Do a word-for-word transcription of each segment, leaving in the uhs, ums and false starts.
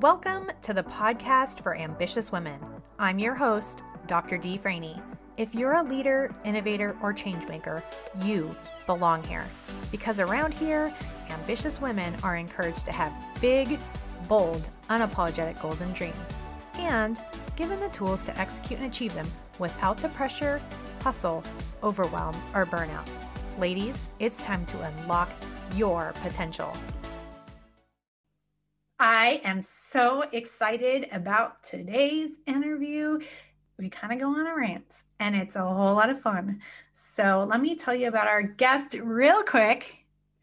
Welcome to the podcast for ambitious women. I'm your host, Doctor Dee Franey. If you're a leader, innovator, or changemaker, you belong here. Because around here, ambitious women are encouraged to have big, bold, unapologetic goals and dreams, and given the tools to execute and achieve them without the pressure, hustle, overwhelm, or burnout. Ladies, it's time to unlock your potential. I am so excited about today's interview. We kind of go on a rant and it's a whole lot of fun. So let me tell you about our guest real quick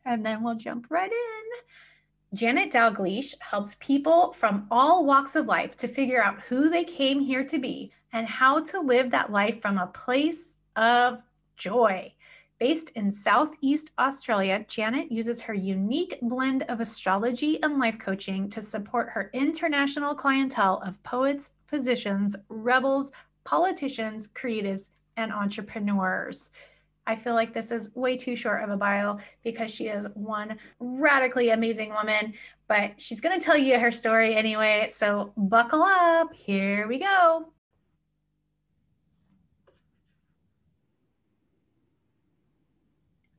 and then we'll jump right in. Janet Dalgleish helps people from all walks of life to figure out who they came here to be and how to live that life from a place of joy. Based in Southeast Australia, Janet uses her unique blend of astrology and life coaching to support her international clientele of poets, physicians, rebels, politicians, creatives, and entrepreneurs. I feel like this is way too short of a bio because she is one radically amazing woman, but she's going to tell you her story anyway. So buckle up. Here we go.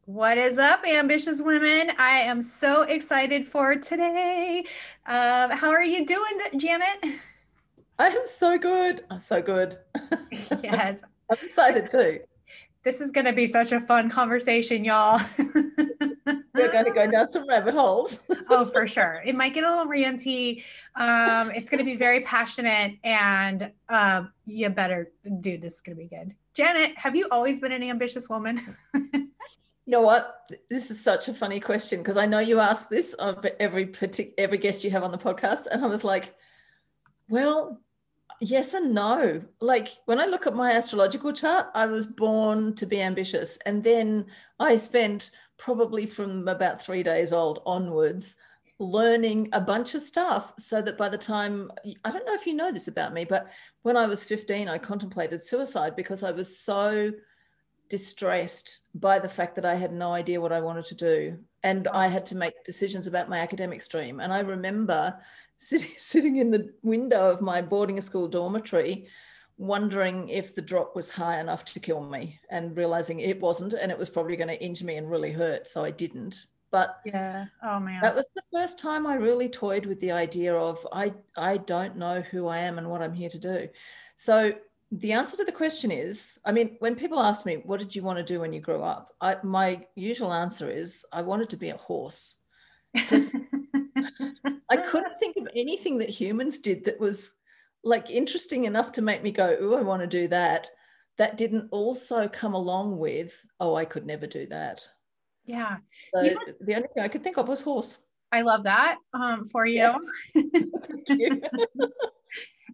What is up, ambitious women? I am so excited for today. Uh, how are you doing, Janet? I am so good. I'm so good. Yes. I'm excited too. This is going to be such a fun conversation, y'all. We're going to go down some rabbit holes. Oh, for sure. It might get a little ranty. Um, it's going to be very passionate and uh, you better, dude, this is going to be good. Janet, have you always been an ambitious woman? You know what? This is such a funny question because I know you ask this of every partic- every guest you have on the podcast, and I was like, well, yes and no. Like when I look at my astrological chart, I was born to be ambitious, and then I spent probably from about three days old onwards learning a bunch of stuff so that by the time, I don't know if you know this about me, but when I was fifteen, I contemplated suicide because I was so distressed by the fact that I had no idea what I wanted to do. And I had to make decisions about my academic stream. And I remember sitting, sitting in the window of my boarding school dormitory, wondering if the drop was high enough to kill me and realizing it wasn't, and it was probably going to injure me and really hurt. So I didn't. But yeah, oh man, that was the first time I really toyed with the idea of, I, I don't know who I am and what I'm here to do. So the answer to the question is, I mean, when people ask me, what did you want to do when you grew up? I, my usual answer is, I wanted to be a horse. Because I couldn't think of anything that humans did that was like interesting enough to make me go, ooh, I want to do that. That didn't also come along with, oh, I could never do that. Yeah. So yeah. The only thing I could think of was horse. I love that um, for you. Yes. Thank you.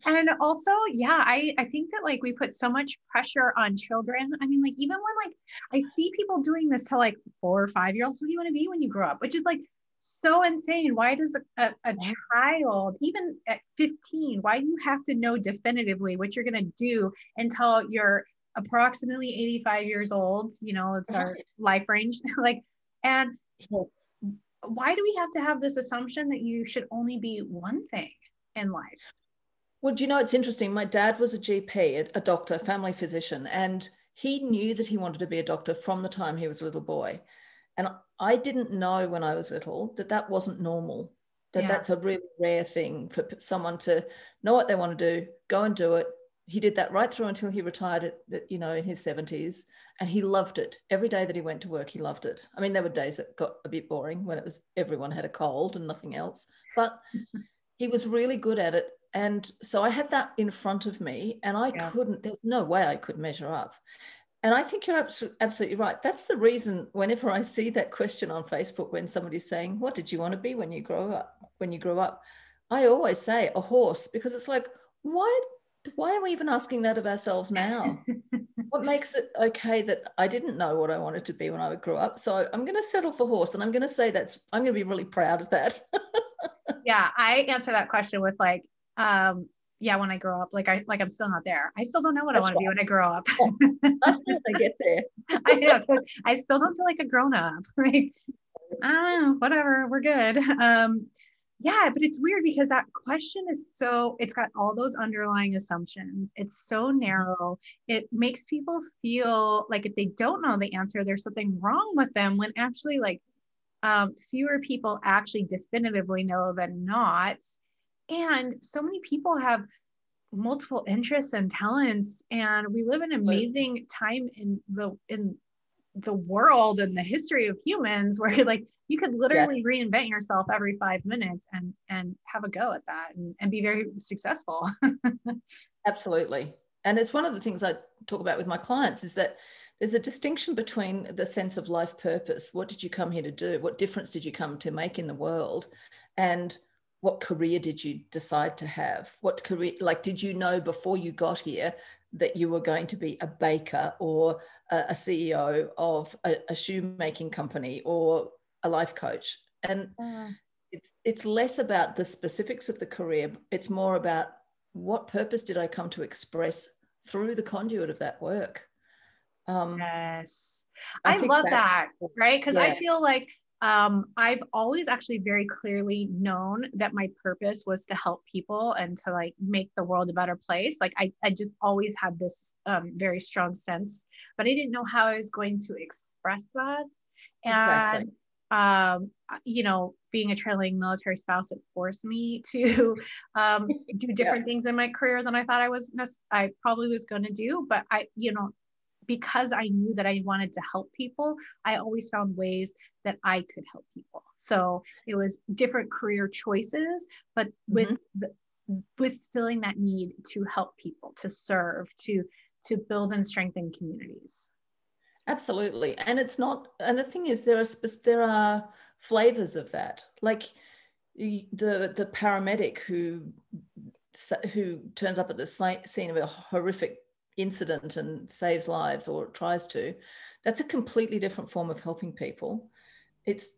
And also, yeah, I, I think that like we put so much pressure on children. I mean, like, even when like, I see people doing this to like four or five year olds, what do you want to be when you grow up? Which is like, so insane. Why does a, a, a child, even at fifteen, why do you have to know definitively what you're going to do until you're approximately eighty-five years old? You know, it's our life range. Like, and why do we have to have this assumption that you should only be one thing in life? Well, do you know, it's interesting. My dad was a G P, a doctor, family physician, and he knew that he wanted to be a doctor from the time he was a little boy. And I didn't know when I was little that that wasn't normal, that yeah. that's a really rare thing for someone to know what they want to do, go and do it. He did that right through until he retired, at, you know, in his seventies, and he loved it. Every day that he went to work, he loved it. I mean, there were days that got a bit boring when it was everyone had a cold and nothing else, but he was really good at it. And so I had that in front of me and I yeah. couldn't, there's no way I could measure up. And I think you're absolutely right. That's the reason whenever I see that question on Facebook, when somebody's saying, what did you want to be when you grow up, when you grew up? I always say a horse, because it's like, why, why are we even asking that of ourselves now? What makes it okay that I didn't know what I wanted to be when I grew up? So I'm going to settle for horse. And I'm going to say that's, I'm going to be really proud of that. Yeah. I answer that question with like, Um, yeah, when I grow up, like I, like I'm still not there. I still don't know what That's I want right. to be when I grow up. Yeah. That's when I get there. I know. I still don't feel like a grown up. Like, ah, whatever, we're good. Um, Yeah, but it's weird because that question is so, it's got all those underlying assumptions. It's so narrow. It makes people feel like if they don't know the answer, there's something wrong with them, when actually like um, fewer people actually definitively know than not. And so many people have multiple interests and talents, and we live an amazing time in the, in the world and the history of humans where like, you could literally yes. reinvent yourself every five minutes and, and have a go at that and, and be very successful. Absolutely. And it's one of the things I talk about with my clients is that there's a distinction between the sense of life purpose. What did you come here to do? What difference did you come to make in the world? And what career did you decide to have? What career, like, did you know before you got here that you were going to be a baker or a, a C E O of a, a shoemaking company or a life coach? And yeah. it, it's less about the specifics of the career. It's more about what purpose did I come to express through the conduit of that work? Um, yes. I, I love that, that right? Because yeah. I feel like um, I've always actually very clearly known that my purpose was to help people and to like make the world a better place. Like I, I just always had this um, very strong sense, but I didn't know how I was going to express that. And exactly. Um, you know, being a trailing military spouse, it forced me to um, do different yeah. things in my career than I thought I was, I probably was going to do. But I, you know, because I knew that I wanted to help people, I always found ways that I could help people. So it was different career choices, but with, mm-hmm. the, with filling that need to help people, to serve, to, to build and strengthen communities. Absolutely. And it's not, and the thing is, there are, there are flavors of that. Like the, the paramedic who, who turns up at the scene of a horrific incident and saves lives or tries to, that's a completely different form of helping people. It's,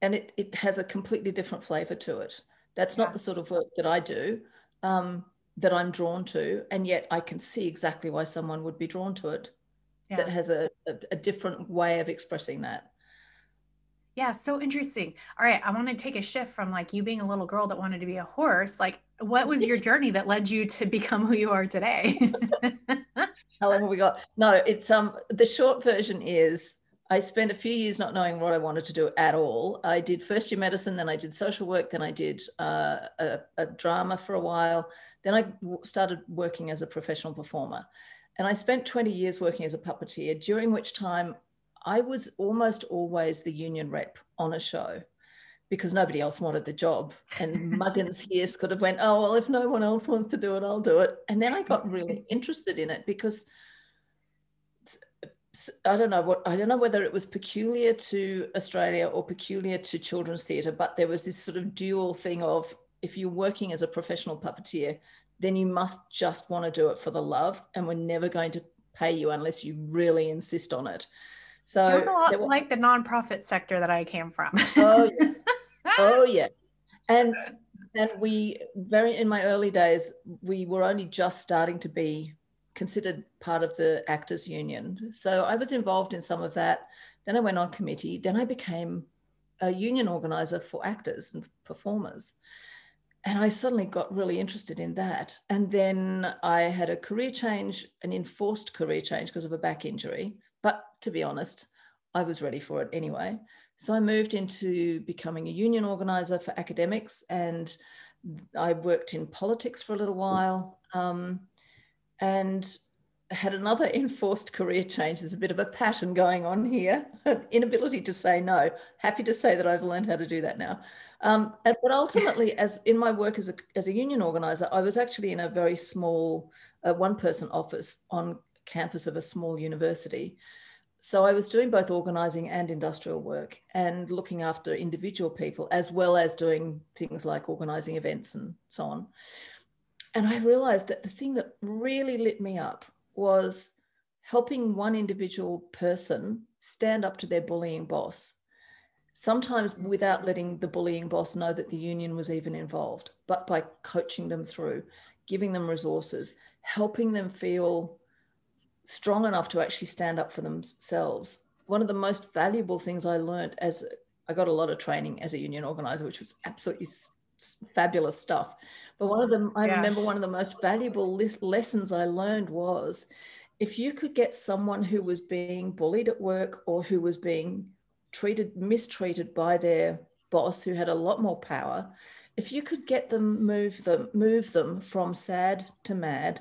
and it, it has a completely different flavor to it. That's not the sort of work that I do, um, that I'm drawn to. And yet I can see exactly why someone would be drawn to it. Yeah. That has a, a, a different way of expressing that. Yeah, so interesting. All right, I want to take a shift from like you being a little girl that wanted to be a horse. Like, what was your journey that led you to become who you are today? How long have we got? No, it's um the short version is I spent a few years not knowing what I wanted to do at all. I did first year medicine, then I did social work, then I did uh, a, a drama for a while. Then I w- started working as a professional performer. And I spent twenty years working as a puppeteer, during which time I was almost always the union rep on a show because nobody else wanted the job. And Muggins here could have went, oh, well, if no one else wants to do it, I'll do it. And then I got really interested in it because I don't know what, I don't know whether it was peculiar to Australia or peculiar to children's theatre, but there was this sort of dual thing of if you're working as a professional puppeteer, then you must just want to do it for the love, and we're never going to pay you unless you really insist on it. So sounds a lot were, like the nonprofit sector that I came from. Oh yeah, oh yeah. And and we very in my early days we were only just starting to be considered part of the actors' union. So I was involved in some of that. Then I went on committee. Then I became a union organizer for actors and performers. And I suddenly got really interested in that. And then I had a career change, an enforced career change because of a back injury. But to be honest, I was ready for it anyway. So I moved into becoming a union organizer for academics, and I worked in politics for a little while, um, and had another enforced career change. There's a bit of a pattern going on here. Inability to say no. Happy to say that I've learned how to do that now. Um, and, but ultimately, as in my work as a, as a union organizer, I was actually in a very small uh, one-person office on campus of a small university. So I was doing both organizing and industrial work and looking after individual people, as well as doing things like organizing events and so on. And I realized that the thing that really lit me up was helping one individual person stand up to their bullying boss, sometimes without letting the bullying boss know that the union was even involved, but by coaching them through, giving them resources, helping them feel strong enough to actually stand up for themselves. One of the most valuable things I learned as I got a lot of training as a union organizer, which was absolutely fabulous stuff. But one of them, I yeah. remember one of the most valuable le- lessons I learned was, if you could get someone who was being bullied at work or who was being treated, mistreated by their boss who had a lot more power, if you could get them, move them, move them from sad to mad,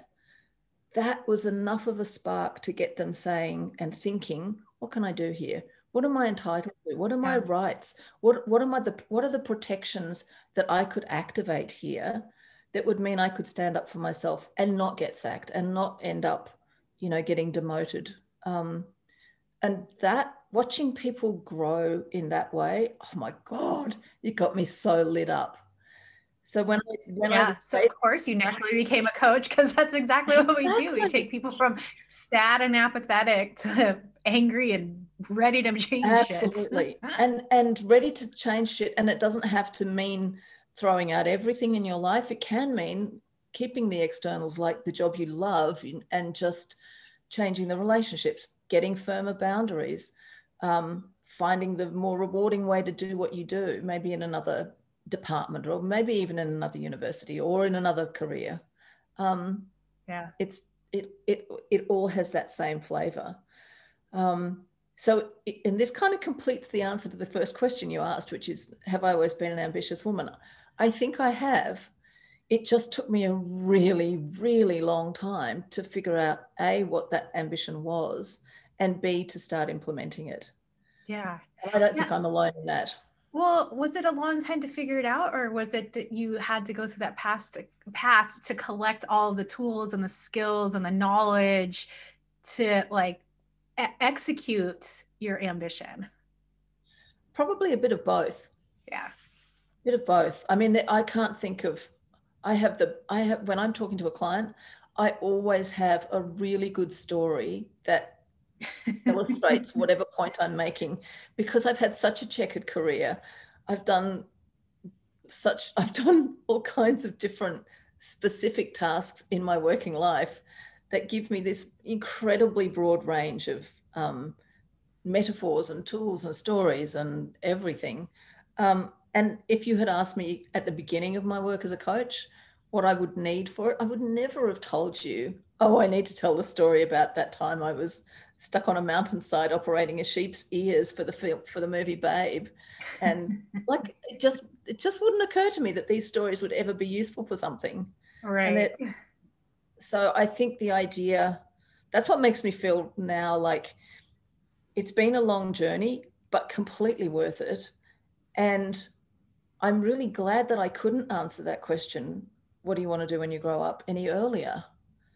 that was enough of a spark to get them saying and thinking, what can I do here? What am I entitled to? What are my yeah. rights? What what am I the what are the protections that I could activate here that would mean I could stand up for myself and not get sacked and not end up, you know, getting demoted? Um, and that, watching people grow in that way, oh my God, it got me so lit up. So when I, when yeah, I so of course you naturally became a coach, because that's exactly what exactly. we do. We take people from sad and apathetic to angry and ready to change absolutely. shit. and and ready to change shit. And it doesn't have to mean throwing out everything in your life. It can mean keeping the externals, like the job you love, and just changing the relationships, getting firmer boundaries, um, finding the more rewarding way to do what you do, maybe in another department, or maybe even in another university, or in another career. Um, yeah, it's it it it all has that same flavor. Um, so, it, and this kind of completes the answer to the first question you asked, which is, have I always been an ambitious woman? I think I have. It just took me a really, really long time to figure out A, what that ambition was, and B, to start implementing it. Yeah, I don't yeah. think I'm alone in that. Well, was it a long time to figure it out, or was it that you had to go through that past path to collect all the tools and the skills and the knowledge to like e- execute your ambition? Probably a bit of both. Yeah, a bit of both. I mean, I can't think of. I have the. I have when I'm talking to a client, I always have a really good story that illustrates whatever point I'm making, because I've had such a checkered career. I've done such I've done all kinds of different specific tasks in my working life that give me this incredibly broad range of um, metaphors and tools and stories and everything. Um, and if you had asked me at the beginning of my work as a coach what I would need for it, I would never have told you, oh, I need to tell the story about that time I was stuck on a mountainside operating a sheep's ears for the film, for the movie Babe. And like, it just, it just wouldn't occur to me that these stories would ever be useful for something. Right. And it, so I think the idea, that's what makes me feel now like it's been a long journey, but completely worth it. And I'm really glad that I couldn't answer that question, what do you want to do when you grow up, any earlier?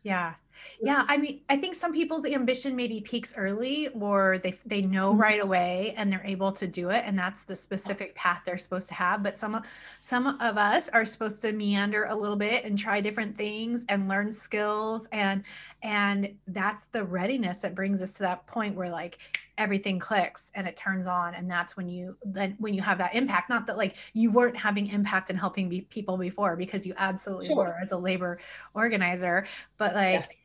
Yeah. Yeah. I mean, I think some people's ambition maybe peaks early, or they they know mm-hmm. right away and they're able to do it. And that's the specific path they're supposed to have. But some, some of us are supposed to meander a little bit and try different things and learn skills. And, and that's the readiness that brings us to that point where like everything clicks and it turns on. And that's when you, then when you have that impact, not that like you weren't having impact and helping be- people before, because you absolutely sure. were as a labor organizer, but like, yeah.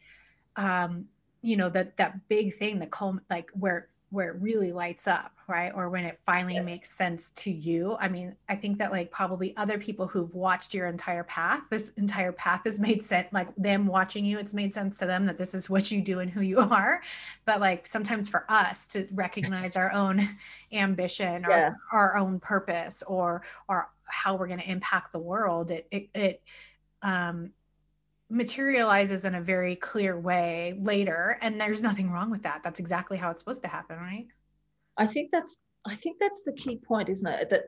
Um, you know, that, that big thing that cul- like where, where it really lights up, right? Or when it finally yes. makes sense to you. I mean, I think that like probably other people who've watched your entire path, this entire path has made sense, like them watching you, it's made sense to them that this is what you do and who you are. But like sometimes for us to recognize our own ambition or yeah. our own purpose or, or how we're going to impact the world, it, it, it, um, materializes in a very clear way later, and there's nothing wrong with that. That's exactly how it's supposed to happen, right? I think that's I think that's the key point, isn't it? That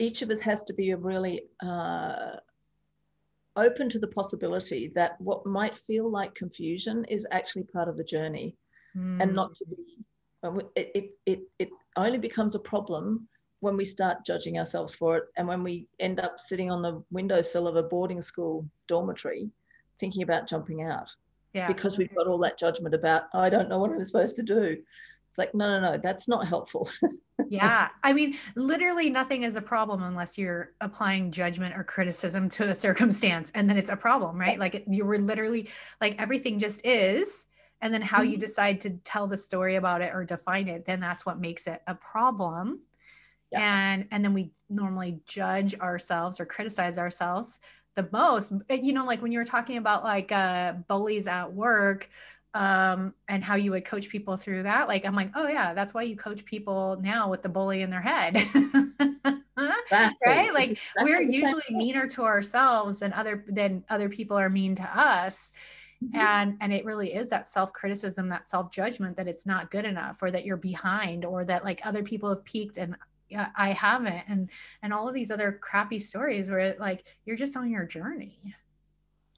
each of us has to be a really uh, open to the possibility that what might feel like confusion is actually part of the journey, mm. and not to be. It it it it only becomes a problem when we start judging ourselves for it, and when we end up sitting on the windowsill of a boarding school dormitory thinking about jumping out, yeah. because we've got all that judgment about, oh, I don't know what I'm supposed to do. It's like, no, no, no, that's not helpful. Yeah. I mean, literally nothing is a problem unless you're applying judgment or criticism to a circumstance, and then it's a problem, right? Like you were literally like everything just is, and then how mm-hmm. you decide to tell the story about it or define it, then that's what makes it a problem. Yeah. And, and then we normally judge ourselves or criticize ourselves the most, you know, like when you were talking about like, uh, bullies at work, um, and how you would coach people through that. Like, I'm like, oh yeah, that's why you coach people now with the bully in their head, exactly. Right? Like exactly. we're usually meaner to ourselves than other, than other people are mean to us. Mm-hmm. And, and it really is that self-criticism, that self-judgment that it's not good enough, or that you're behind, or that like other people have peaked and I haven't. And, and all of these other crappy stories where like, you're just on your journey.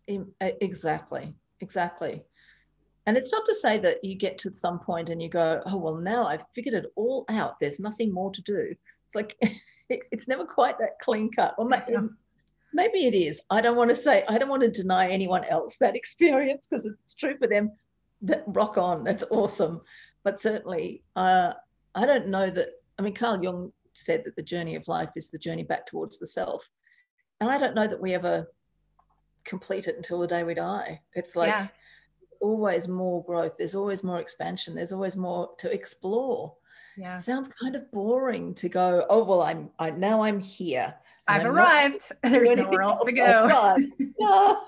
Exactly. Exactly. And it's not to say that you get to some point and you go, oh, well, now I've figured it all out. There's nothing more to do. It's like, it's never quite that clean cut. Or maybe, yeah. maybe it is. I don't want to say, I don't want to deny anyone else that experience, because it's true for them. That rock on. That's awesome. But certainly, uh, I don't know that, I mean, Carl Jung said that the journey of life is the journey back towards the self. And I don't know that we ever complete it until the day we die. It's like, yeah. always more growth, there's always more expansion, there's always more to explore. Yeah, it sounds kind of boring to go, oh well, I'm I now I'm here, I've I'm arrived, there's nowhere else to go. No.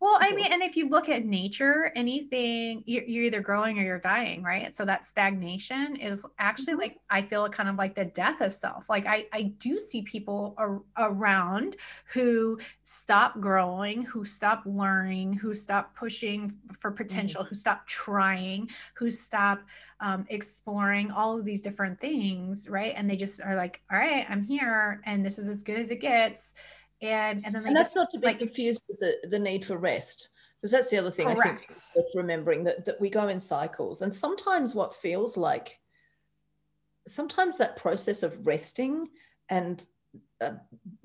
Well, I mean, and if you look at nature, anything, you're, you're either growing or you're dying, right? So that stagnation is actually like, I feel kind of like the death of self. Like I, I do see people ar- around who stop growing, who stop learning, who stop pushing for potential, mm-hmm. who stop trying, who stop um, exploring all of these different things, right? And they just are like, all right, I'm here and this is as good as it gets. And, and, then and that's just, not to be like, confused with the, the need for rest, because that's the other thing. Correct. I think worth remembering that, that we go in cycles, and sometimes what feels like, sometimes that process of resting and uh,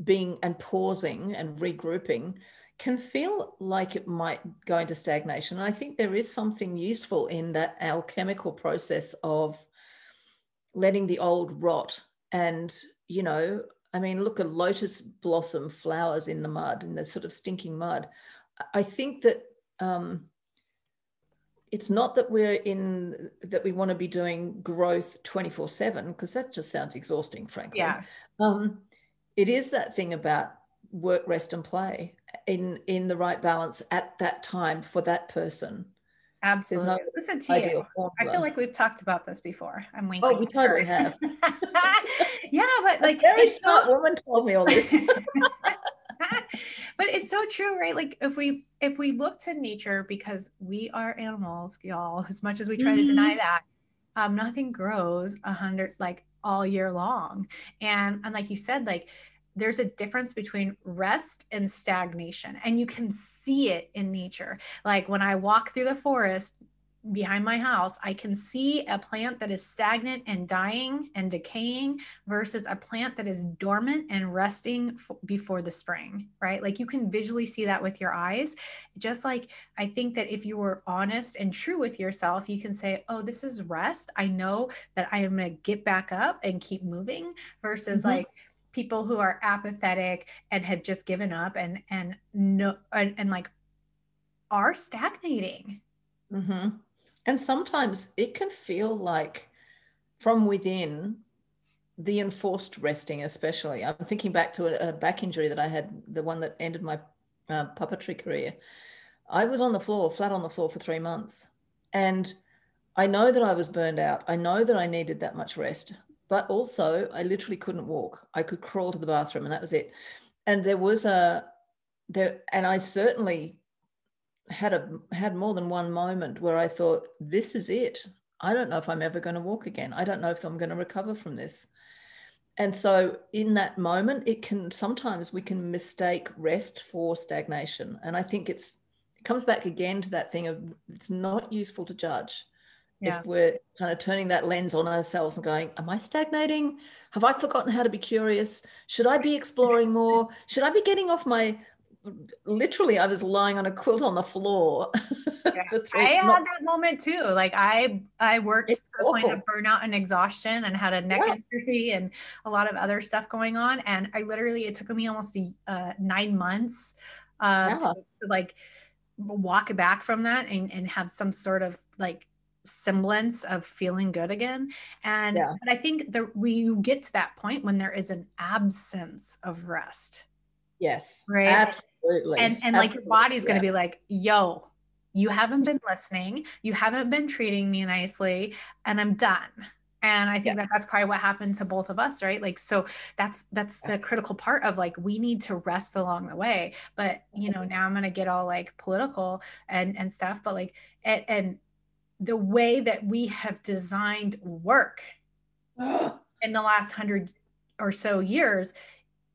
being and pausing and regrouping can feel like it might go into stagnation. And I think there is something useful in that alchemical process of letting the old rot and, you know, I mean, look, a lotus blossom flowers in the mud, in the sort of stinking mud. I think that um, it's not that we're in, that we want to be doing growth twenty-four seven, because that just sounds exhausting, frankly. Yeah. Um, it is that thing about work, rest and play in, in the right balance at that time for that person. Absolutely. No Listen to you. Formula. I feel like we've talked about this before. I'm winking. Oh, we totally have. Yeah, but like, every smart so... woman told me all this. But it's so true, right? Like if we if we look to nature, because we are animals, y'all, as much as we try mm-hmm. to deny that, um, nothing grows a hundred like all year long. And and like you said, like there's a difference between rest and stagnation, and you can see it in nature. Like when I walk through the forest behind my house, I can see a plant that is stagnant and dying and decaying versus a plant that is dormant and resting f- before the spring, right? Like you can visually see that with your eyes. Just like, I think that if you were honest and true with yourself, you can say, oh, this is rest. I know that I am going to get back up and keep moving versus mm-hmm. like, people who are apathetic and have just given up and and no and, and like are stagnating. Mm-hmm. And sometimes it can feel like from within the enforced resting, especially. I'm thinking back to a, a back injury that I had, the one that ended my uh, puppetry career. I was on the floor, flat on the floor for three months. And I know that I was burned out. I know that I needed that much rest. But also I literally couldn't walk. I could crawl to the bathroom and that was it. And there was a, there, and I certainly had a, had more than one moment where I thought, this is it. I don't know if I'm ever going to walk again. I don't know if I'm going to recover from this. And so in that moment, it can, sometimes we can mistake rest for stagnation. And I think it's, it comes back again to that thing of, it's not useful to judge. Yeah. If we're kind of turning that lens on ourselves and going, am I stagnating? Have I forgotten how to be curious? Should I be exploring more? Should I be getting off my, literally I was lying on a quilt on the floor. Yes. for three, I not... had that moment too. Like I, I worked it's to the awful. point of burnout and exhaustion and had a neck yeah. injury and a lot of other stuff going on. And I literally, it took me almost a, uh, nine months uh, yeah. to, to like walk back from that and, and have some sort of like semblance of feeling good again. And yeah. but I think that we get to that point when there is an absence of rest. Yes, right. Absolutely. And, and absolutely. Like your body's yeah. going to be like, yo, you haven't been listening. You haven't been treating me nicely, and I'm done. And I think yeah. that that's probably what happened to both of us, right? Like, so that's, that's the critical part of like, we need to rest along the way, but you know, now I'm going to get all like political and, and stuff, but like, and, and the way that we have designed work in the last hundred or so years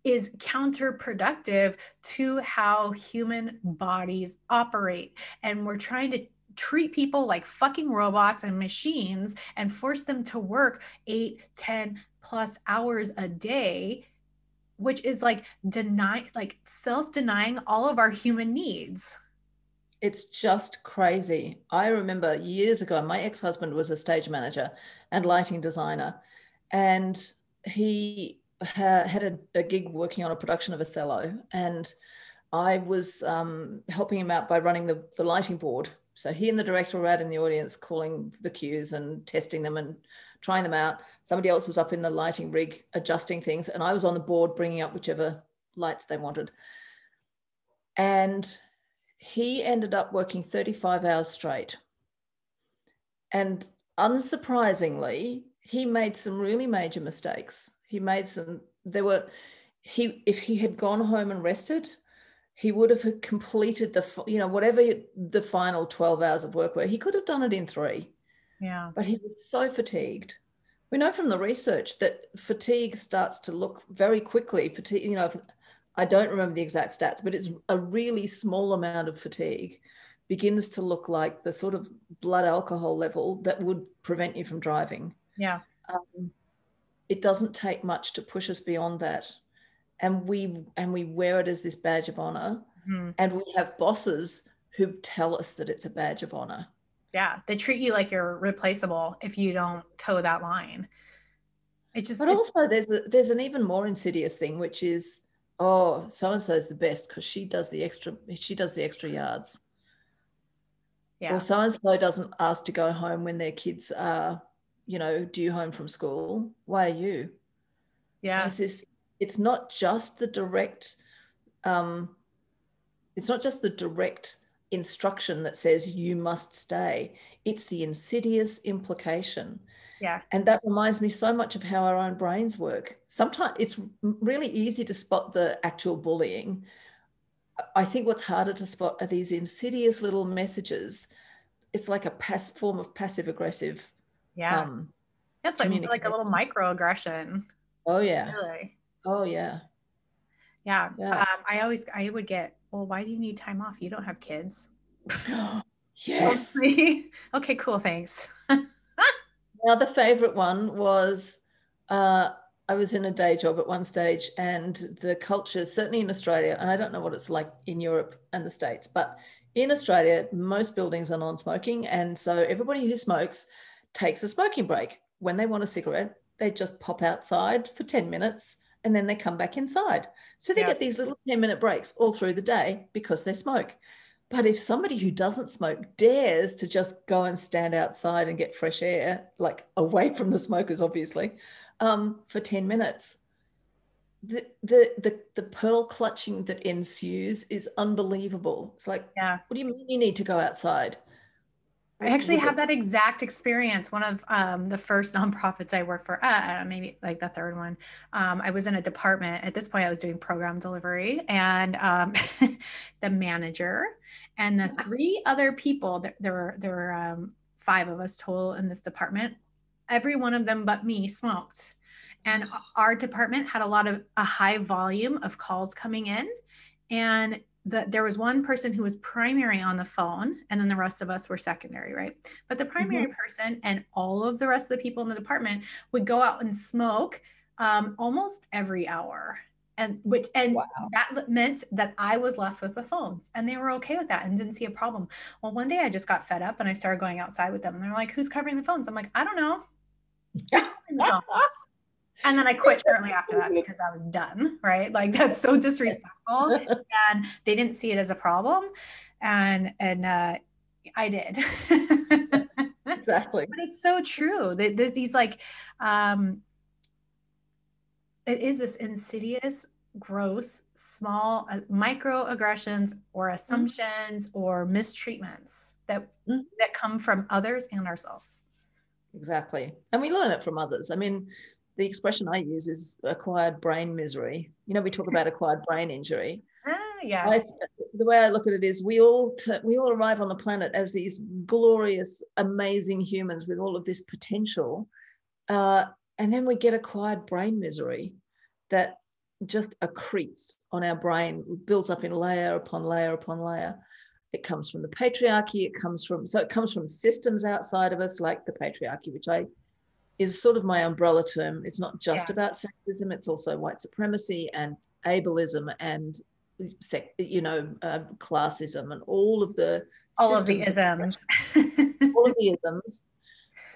is counterproductive to how human bodies operate. And we're trying to treat people like fucking robots and machines and force them to work eight, ten plus hours a day, which is like deny, like self-denying all of our human needs. It's just crazy. I remember years ago, my ex-husband was a stage manager and lighting designer, and he ha- had a, a gig working on a production of Othello, and I was um, helping him out by running the, the lighting board. So he and the director were out in the audience calling the cues and testing them and trying them out. Somebody else was up in the lighting rig adjusting things, and I was on the board bringing up whichever lights they wanted. And he ended up working thirty-five hours straight. And unsurprisingly, he made some really major mistakes. He made some, there were, he if he had gone home and rested, he would have completed the, you know, whatever the final twelve hours of work were, he could have done it in three. Yeah. But he was so fatigued. We know from the research that fatigue starts to look very quickly. Fatigue, you know, I don't remember the exact stats, but it's a really small amount of fatigue begins to look like the sort of blood alcohol level that would prevent you from driving. Yeah. Um, it doesn't take much to push us beyond that. And we and we wear it as this badge of honor. Mm-hmm. And we have bosses who tell us that it's a badge of honor. Yeah, they treat you like you're replaceable if you don't toe that line. It just. But also there's a, there's an even more insidious thing, which is, oh, so-and-so is the best because she does the extra she does the extra yards. Yeah. Or so-and-so doesn't ask to go home when their kids are, you know, due home from school. Why are you? Yeah. So it's this, It's not just the direct, um, it's not just the direct instruction that says you must stay. It's the insidious implication. Yeah. And that reminds me so much of how our own brains work. Sometimes it's really easy to spot the actual bullying. I think what's harder to spot are these insidious little messages. It's like a pass form of passive aggressive. Yeah. Um, That's like, like a little microaggression. Oh yeah. Really. Oh yeah. Yeah. yeah. Um, I always, I would get, well, why do you need time off? You don't have kids. Yes. Okay, cool. Thanks. Now the favorite one was, uh, I was in a day job at one stage, and the culture, certainly in Australia, and I don't know what it's like in Europe and the States, but in Australia, most buildings are non-smoking. And so everybody who smokes takes a smoking break. When they want a cigarette, they just pop outside for ten minutes. And then they come back inside. So they yeah. get these little ten minute breaks all through the day because they smoke. But if somebody who doesn't smoke dares to just go and stand outside and get fresh air, like away from the smokers, obviously, um, for ten minutes, the, the, the, the pearl clutching that ensues is unbelievable. It's like, yeah. what do you mean you need to go outside? I actually had that exact experience. One of um, the first nonprofits I worked for, uh, maybe like the third one, um, I was in a department. At this point, I was doing program delivery, and um, the manager and the three other people, there, there were, there were um, five of us total in this department. Every one of them but me smoked. And our department had a lot of a high volume of calls coming in, and The, there was one person who was primary on the phone, and then the rest of us were secondary, right? But the primary mm-hmm. person and all of the rest of the people in the department would go out and smoke um, almost every hour. And which and wow. that meant that I was left with the phones, and they were okay with that and didn't see a problem. Well, one day I just got fed up and I started going outside with them. And they're like, who's covering the phones? I'm like, I don't know. And then I quit shortly after that because I was done, right? Like, that's so disrespectful. And they didn't see it as a problem. And, and uh, I did. Exactly. But it's so true that they, these like, um, it is this insidious, gross, small uh, microaggressions or assumptions mm-hmm. or mistreatments that mm-hmm. that come from others and ourselves. Exactly. And we learn it from others. I mean, the expression I use is acquired brain misery. You know, we talk about acquired brain injury. Ah, yeah. I, the way I look at it is we all t- we all arrive on the planet as these glorious, amazing humans with all of this potential. Uh, and then we get acquired brain misery that just accretes on our brain, builds up in layer upon layer upon layer. It comes from the patriarchy. It comes from, so it comes from systems outside of us, like the patriarchy, which I is sort of my umbrella term. It's not just yeah. about sexism. It's also white supremacy and ableism and sec, you know, uh, classism and all of the all of the isms, all of the isms.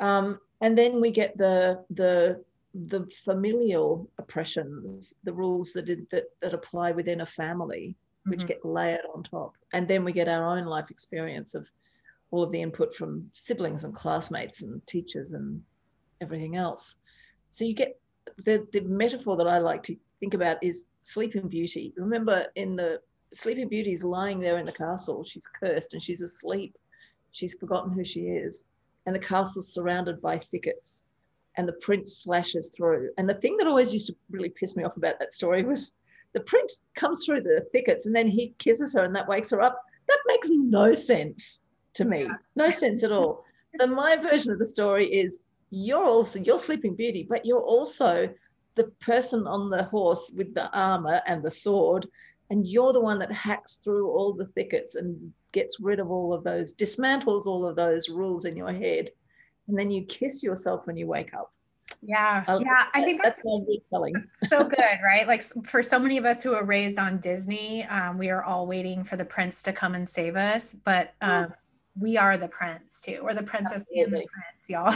Um, and then we get the the the familial oppressions, the rules that that, that apply within a family, which mm-hmm. get layered on top. And then we get our own life experience of all of the input from siblings and classmates and teachers and everything else. So you get the, the metaphor that I like to think about is Sleeping Beauty. Remember, in the Sleeping Beauty is lying there in the castle. She's cursed and she's asleep. She's forgotten who she is. And the castle's surrounded by thickets and the prince slashes through. And the thing that always used to really piss me off about that story was the prince comes through the thickets and then he kisses her and that wakes her up. That makes no sense to me. No sense at all. So my version of the story is you're also, you're Sleeping Beauty, but you're also the person on the horse with the armor and the sword, and you're the one that hacks through all the thickets and gets rid of all of those, dismantles all of those rules in your head. And then you kiss yourself when you wake up. Yeah. I, yeah. I think that's, that's so good, right? Like for so many of us who are raised on Disney, um, we are all waiting for the prince to come and save us, but um, yeah. we are the prince too, or the princess and the prince, y'all.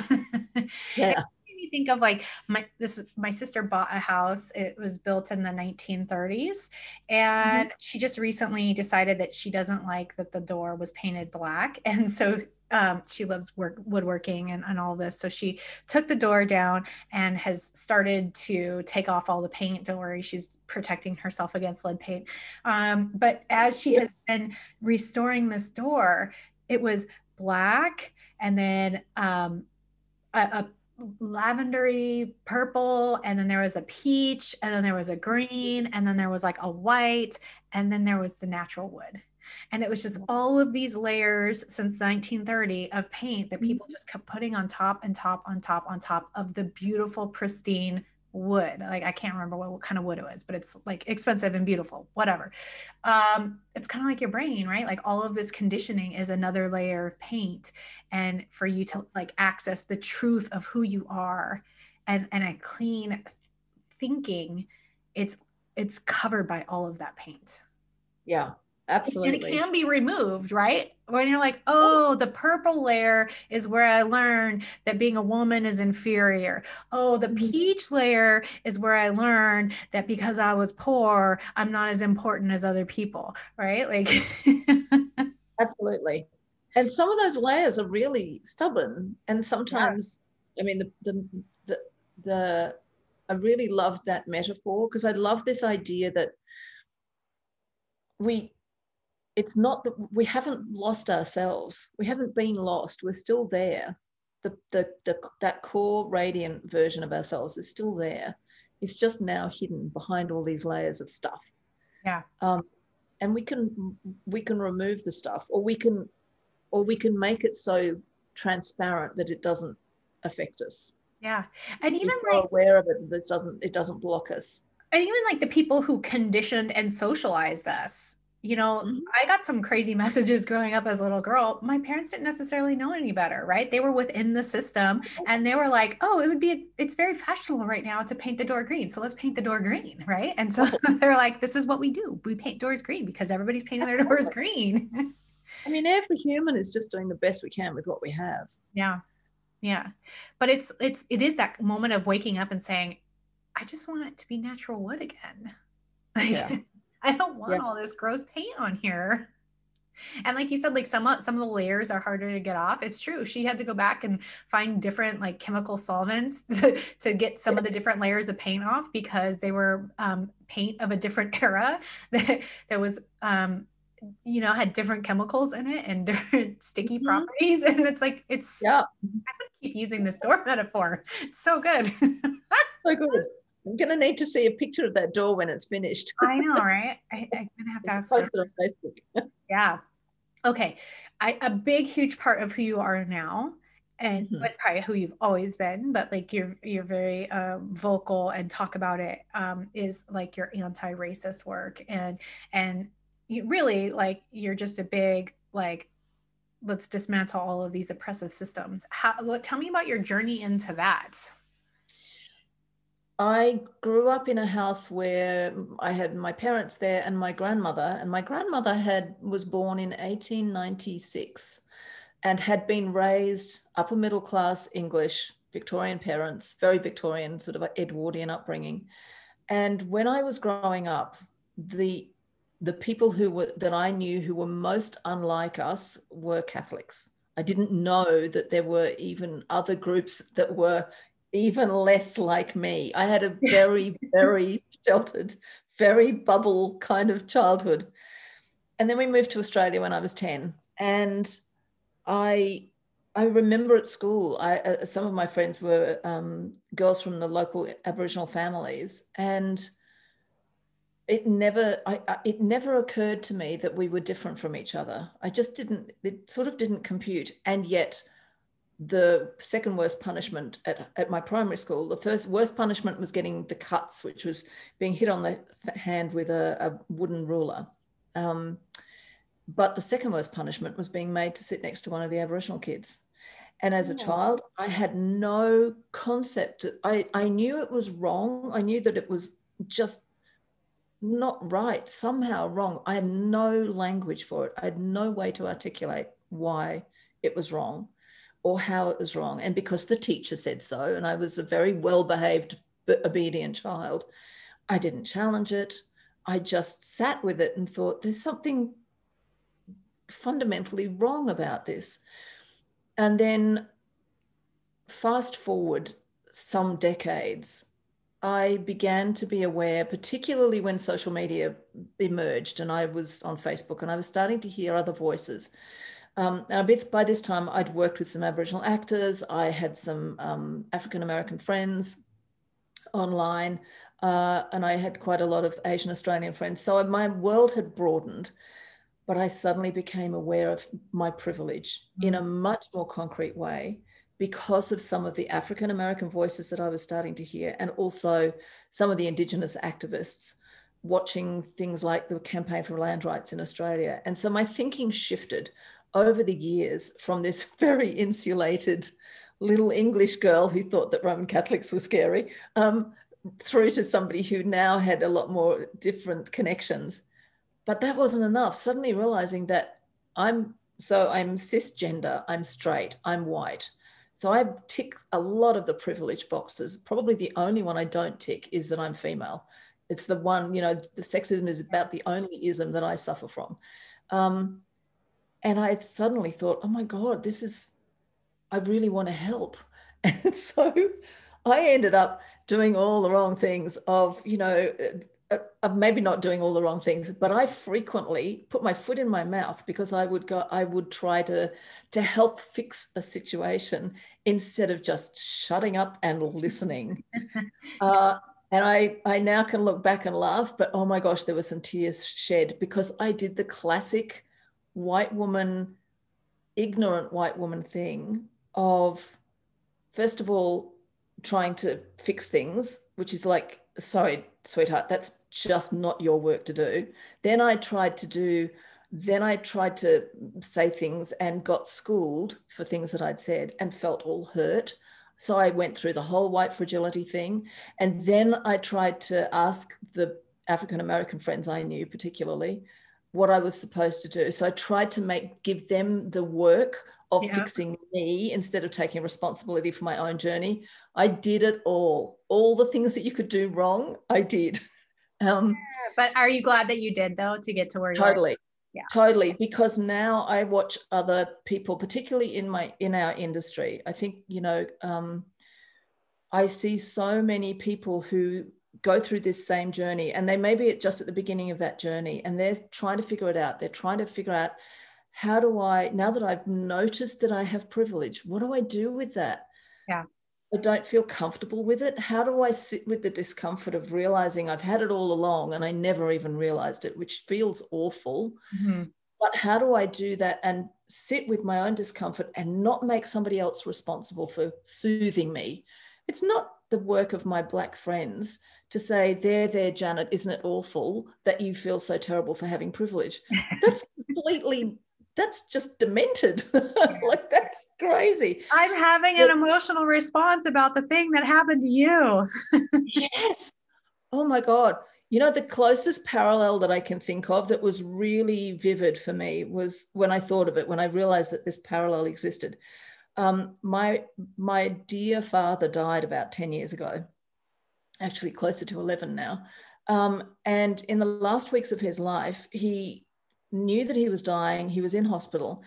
Yeah. It made me think of like my, this, my sister bought a house. It was built in the nineteen thirties and mm-hmm. she just recently decided that she doesn't like that the door was painted black. And so Um, she loves work, woodworking and, and all this. So she took the door down and has started to take off all the paint. Don't worry, she's protecting herself against lead paint. Um, but as she has been restoring this door, it was black and then um, a, a lavendery purple, and then there was a peach, and then there was a green, and then there was like a white, and then there was the natural wood. And it was just all of these layers since nineteen thirty of paint that people just kept putting on top and top on top on top of the beautiful, pristine wood. Like, I can't remember what, what kind of wood it was, but it's like expensive and beautiful, whatever. Um, it's kind of like your brain, right? Like all of this conditioning is another layer of paint. And for you to like access the truth of who you are and, and a clean thinking, it's, it's covered by all of that paint. Yeah. Absolutely. And it can be removed, right? When you're like, oh, the purple layer is where I learned that being a woman is inferior. Oh, the peach layer is where I learned that because I was poor, I'm not as important as other people, right? Like, absolutely. And some of those layers are really stubborn. And sometimes, yeah. I mean, the, the, the, the, I really love that metaphor because I love this idea that we, It's not that we haven't lost ourselves. We haven't been lost. We're still there. The, the, the, that core radiant version of ourselves is still there. It's just now hidden behind all these layers of stuff. Yeah. Um, and we can we can remove the stuff, or we can or we can make it so transparent that it doesn't affect us. Yeah. And even we're like aware of it, that doesn't it doesn't block us. And even like the people who conditioned and socialized us. You know, mm-hmm. I got some crazy messages growing up as a little girl. My parents didn't necessarily know any better, right? They were within the system and they were like, oh, it would be, a, it's very fashionable right now to paint the door green. So let's paint the door green, right? And so they're like, this is what we do. We paint doors green because everybody's painting their doors green. I mean, every human is just doing the best we can with what we have. Yeah. Yeah. But it's, it's, it is that moment of waking up and saying, I just want it to be natural wood again. Like, yeah. I don't want yeah. all this gross paint on here. And like you said, like some, some of the layers are harder to get off. It's true. She had to go back and find different like chemical solvents to, to get some of the different layers of paint off, because they were um, paint of a different era that, that was, um, you know, had different chemicals in it and different sticky mm-hmm. properties. And it's like, it's, yeah. I'm going to keep using this door metaphor. It's so good. So good. I'm going to need to see a picture of that door when it's finished. I know, right? I, I'm going to have to ask. Post it on Facebook. Yeah. Okay. I, a big, huge part of who you are now, and mm-hmm. probably who you've always been, but like you're, you're very uh, vocal and talk about it, um, is like your anti-racist work. And, and you really like, you're just a big, like, let's dismantle all of these oppressive systems. How, what, tell me about your journey into that. I grew up in a house where I had my parents there and my grandmother, and my grandmother had was born in eighteen ninety-six and had been raised upper middle class English, Victorian parents, very Victorian, sort of Edwardian upbringing. And when I was growing up, the the people who were that I knew who were most unlike us were Catholics. I didn't know that there were even other groups that were even less like me. I had a very, very sheltered, very bubble kind of childhood. And then we moved to Australia when I was ten. And I I remember at school, I, uh, some of my friends were um, girls from the local Aboriginal families. And it never, I, I, it never occurred to me that we were different from each other. I just didn't, it sort of didn't compute. And yet, the second worst punishment at, at my primary school, the first worst punishment was getting the cuts, which was being hit on the hand with a, a wooden ruler. Um, but the second worst punishment was being made to sit next to one of the Aboriginal kids. And as a yeah. child, I had no concept. I, I knew it was wrong. I knew that it was just not right, somehow wrong. I had no language for it. I had no way to articulate why it was wrong, or how it was wrong, and because the teacher said so, and I was a very well-behaved, obedient child, I didn't challenge it. I just sat with it and thought, there's something fundamentally wrong about this. And then fast forward some decades, I began to be aware, particularly when social media emerged, and I was on Facebook, and I was starting to hear other voices. Um, and by this time, I'd worked with some Aboriginal actors. I had some um, African-American friends online, uh, and I had quite a lot of Asian Australian friends. So my world had broadened, but I suddenly became aware of my privilege mm-hmm. in a much more concrete way because of some of the African-American voices that I was starting to hear, and also some of the Indigenous activists watching things like the Campaign for Land Rights in Australia. And so my thinking shifted over the years from this very insulated little English girl who thought that Roman Catholics were scary, um, through to somebody who now had a lot more different connections. But that wasn't enough. Suddenly realizing that I'm, so I'm cisgender, I'm straight, I'm white. So I tick a lot of the privilege boxes. Probably the only one I don't tick is that I'm female. It's the one, you know, the sexism is about the only ism that I suffer from. Um, And I suddenly thought, oh my God, this is, I really want to help. And so I ended up doing all the wrong things of, you know, uh, maybe not doing all the wrong things, but I frequently put my foot in my mouth because I would go, I would try to, to help fix a situation instead of just shutting up and listening. uh, And I, I now can look back and laugh, but oh my gosh, there were some tears shed because I did the classic white woman, ignorant white woman thing of, first of all, trying to fix things, which is like, sorry, sweetheart, that's just not your work to do. Then I tried to do, then I tried to say things and got schooled for things that I'd said and felt all hurt. So I went through the whole white fragility thing. And then I tried to ask the African-American friends I knew particularly what I was supposed to do. So I tried to make, give them the work of yeah. fixing me instead of taking responsibility for my own journey. I did it all, all the things that you could do wrong. I did. Um, yeah, but are you glad that you did though, to get to where you are? Totally. Yeah. Totally, because now I watch other people, particularly in my in our industry. I think, you know, um, I see so many people who go through this same journey, and they may be just at the beginning of that journey, and they're trying to figure it out. They're trying to figure out, how do I, now that I've noticed that I have privilege, what do I do with that? Yeah. I don't feel comfortable with it. How do I sit with the discomfort of realizing I've had it all along and I never even realized it, which feels awful. Mm-hmm. But how do I do that and sit with my own discomfort and not make somebody else responsible for soothing me? It's not the work of my Black friends to say, there, there, Janet, isn't it awful that you feel so terrible for having privilege? That's completely... that's just demented. Like, that's crazy. I'm having but, an emotional response about the thing that happened to you. Yes. Oh my God. You know, the closest parallel that I can think of that was really vivid for me was when I thought of it, when I realized that this parallel existed. Um, my, my dear father died about ten years ago, actually closer to eleven now. Um, and in the last weeks of his life, he knew that he was dying. He was in hospital,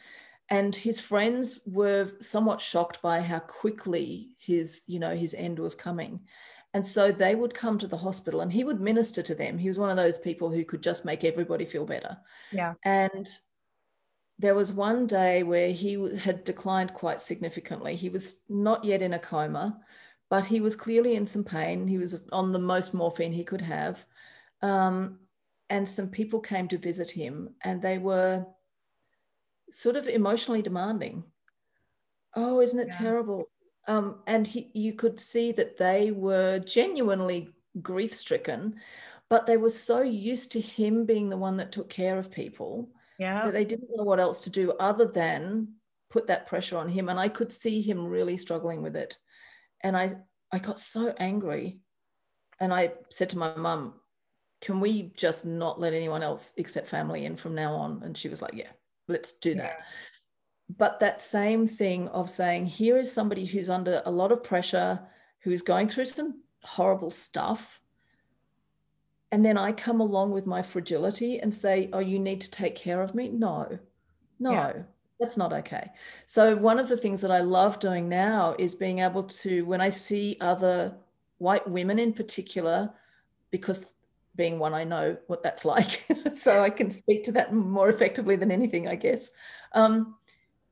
and his friends were somewhat shocked by how quickly his, you know, his end was coming. And so they would come to the hospital and he would minister to them. He was one of those people who could just make everybody feel better. Yeah. And there was one day where he had declined quite significantly. He was not yet in a coma, but he was clearly in some pain. He was on the most morphine he could have. Um, And some people came to visit him, and they were sort of emotionally demanding. Oh, isn't it yeah. terrible? Um, and he, you could see that they were genuinely grief-stricken, but they were so used to him being the one that took care of people yeah. that they didn't know what else to do other than put that pressure on him. And I could see him really struggling with it. And I, I got so angry. And I said to my mum, can we just not let anyone else except family in from now on? And she was like, yeah, let's do that. Yeah. But that same thing of saying, here is somebody who's under a lot of pressure, who is going through some horrible stuff. And then I come along with my fragility and say, oh, you need to take care of me. No, no, yeah. that's not okay. So one of the things that I love doing now is being able to, when I see other white women in particular, because being one, I know what that's like. So I can speak to that more effectively than anything, I guess. Um,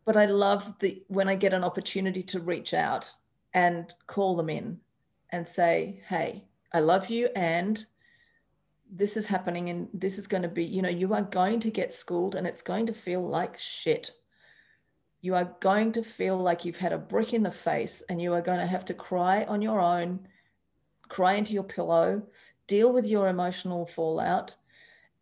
but I love the when I get an opportunity to reach out and call them in and say, hey, I love you, and this is happening, and this is going to be, you know, you are going to get schooled, and it's going to feel like shit. You are going to feel like you've had a brick in the face, and you are going to have to cry on your own, cry into your pillow, deal with your emotional fallout,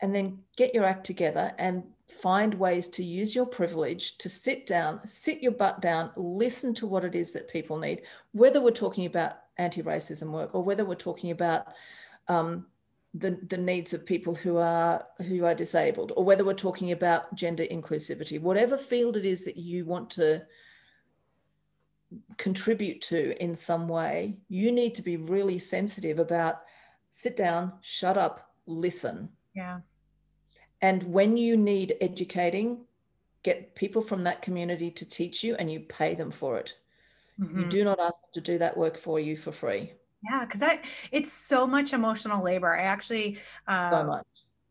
and then get your act together and find ways to use your privilege to sit down, sit your butt down, listen to what it is that people need, whether we're talking about anti-racism work or whether we're talking about um, the, the needs of people who are, who are disabled, or whether we're talking about gender inclusivity, whatever field it is that you want to contribute to in some way, you need to be really sensitive about sit down, shut up, listen. Yeah. And when you need educating, get people from that community to teach you, and you pay them for it. Mm-hmm. You do not ask them to do that work for you for free. Yeah, because that it's so much emotional labor. I actually, um, so much.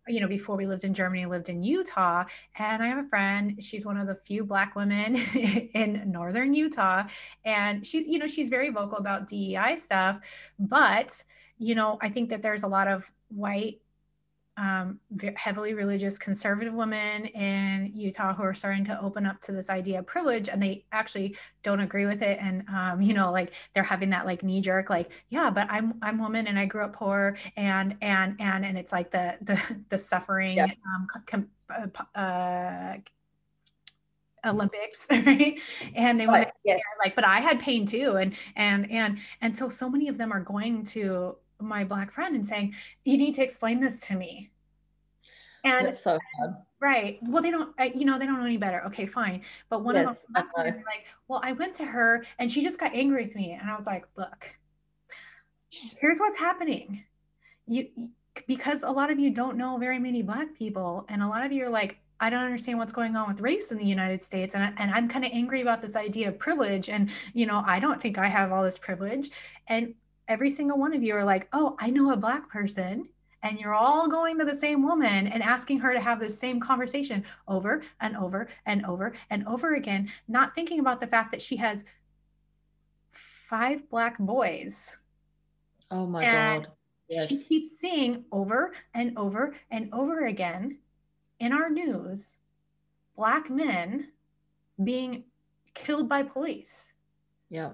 You know, before we lived in Germany, lived in Utah, and I have a friend, she's one of the few Black women in Northern Utah. And she's, you know, she's very vocal about D E I stuff, but you know, I think that there's a lot of white, um, heavily religious conservative women in Utah who are starting to open up to this idea of privilege, and they actually don't agree with it. And, um, you know, like they're having that like knee jerk, like, yeah, but I'm, I'm woman and I grew up poor, and, and, and, and it's like the, the, the suffering, yes. um, com- uh, uh Olympics, right? And they want to yes. like, but I had pain too. And, and, and, and so, so many of them are going to my Black friend and saying, you need to explain this to me. And that's so hard. Right. Well, they don't, you know, they don't know any better. Okay, fine. But one yes. of them was like, well, I went to her and she just got angry with me. And I was like, look, here's what's happening. You, because a lot of you don't know very many Black people. And a lot of you are like, I don't understand what's going on with race in the United States. And, I, and I'm kind of angry about this idea of privilege. And, you know, I don't think I have all this privilege. And every single one of you are like, oh, I know a Black person. And you're all going to the same woman and asking her to have this same conversation over and over and over and over again, not thinking about the fact that she has five Black boys. Oh my and God. Yes. She keeps seeing over and over and over again in our news, Black men being killed by police. Yeah.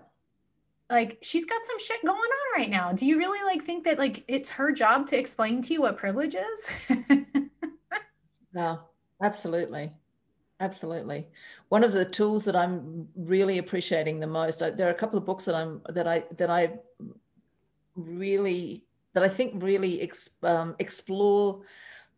Like, she's got some shit going on right now. Do you really like think that like it's her job to explain to you what privilege is? No, absolutely. Absolutely. One of the tools that I'm really appreciating the most, I, there are a couple of books that I'm, that I, that I really, that I think really ex, um, explore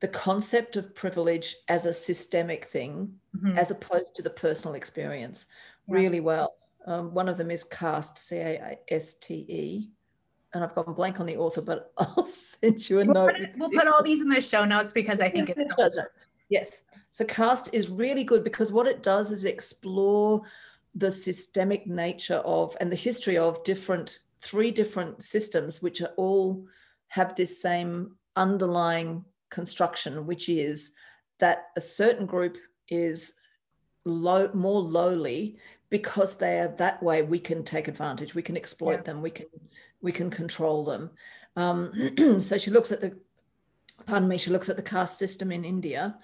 the concept of privilege as a systemic thing, mm-hmm. as opposed to the personal experience, yeah. really well. Um, one of them is Caste, C A S T E. And I've gone blank on the author, but I'll send you a we'll note. Put it, we'll put all these in the show notes because I think it's helpful. Yes. So Caste is really good because what it does is explore the systemic nature of and the history of different, three different systems, which are all have this same underlying construction, which is that a certain group is low, more lowly. Because they are that way, we can take advantage, we can exploit yeah. them, we can we can control them. Um, so she looks at the, pardon me, she looks at the caste system in India,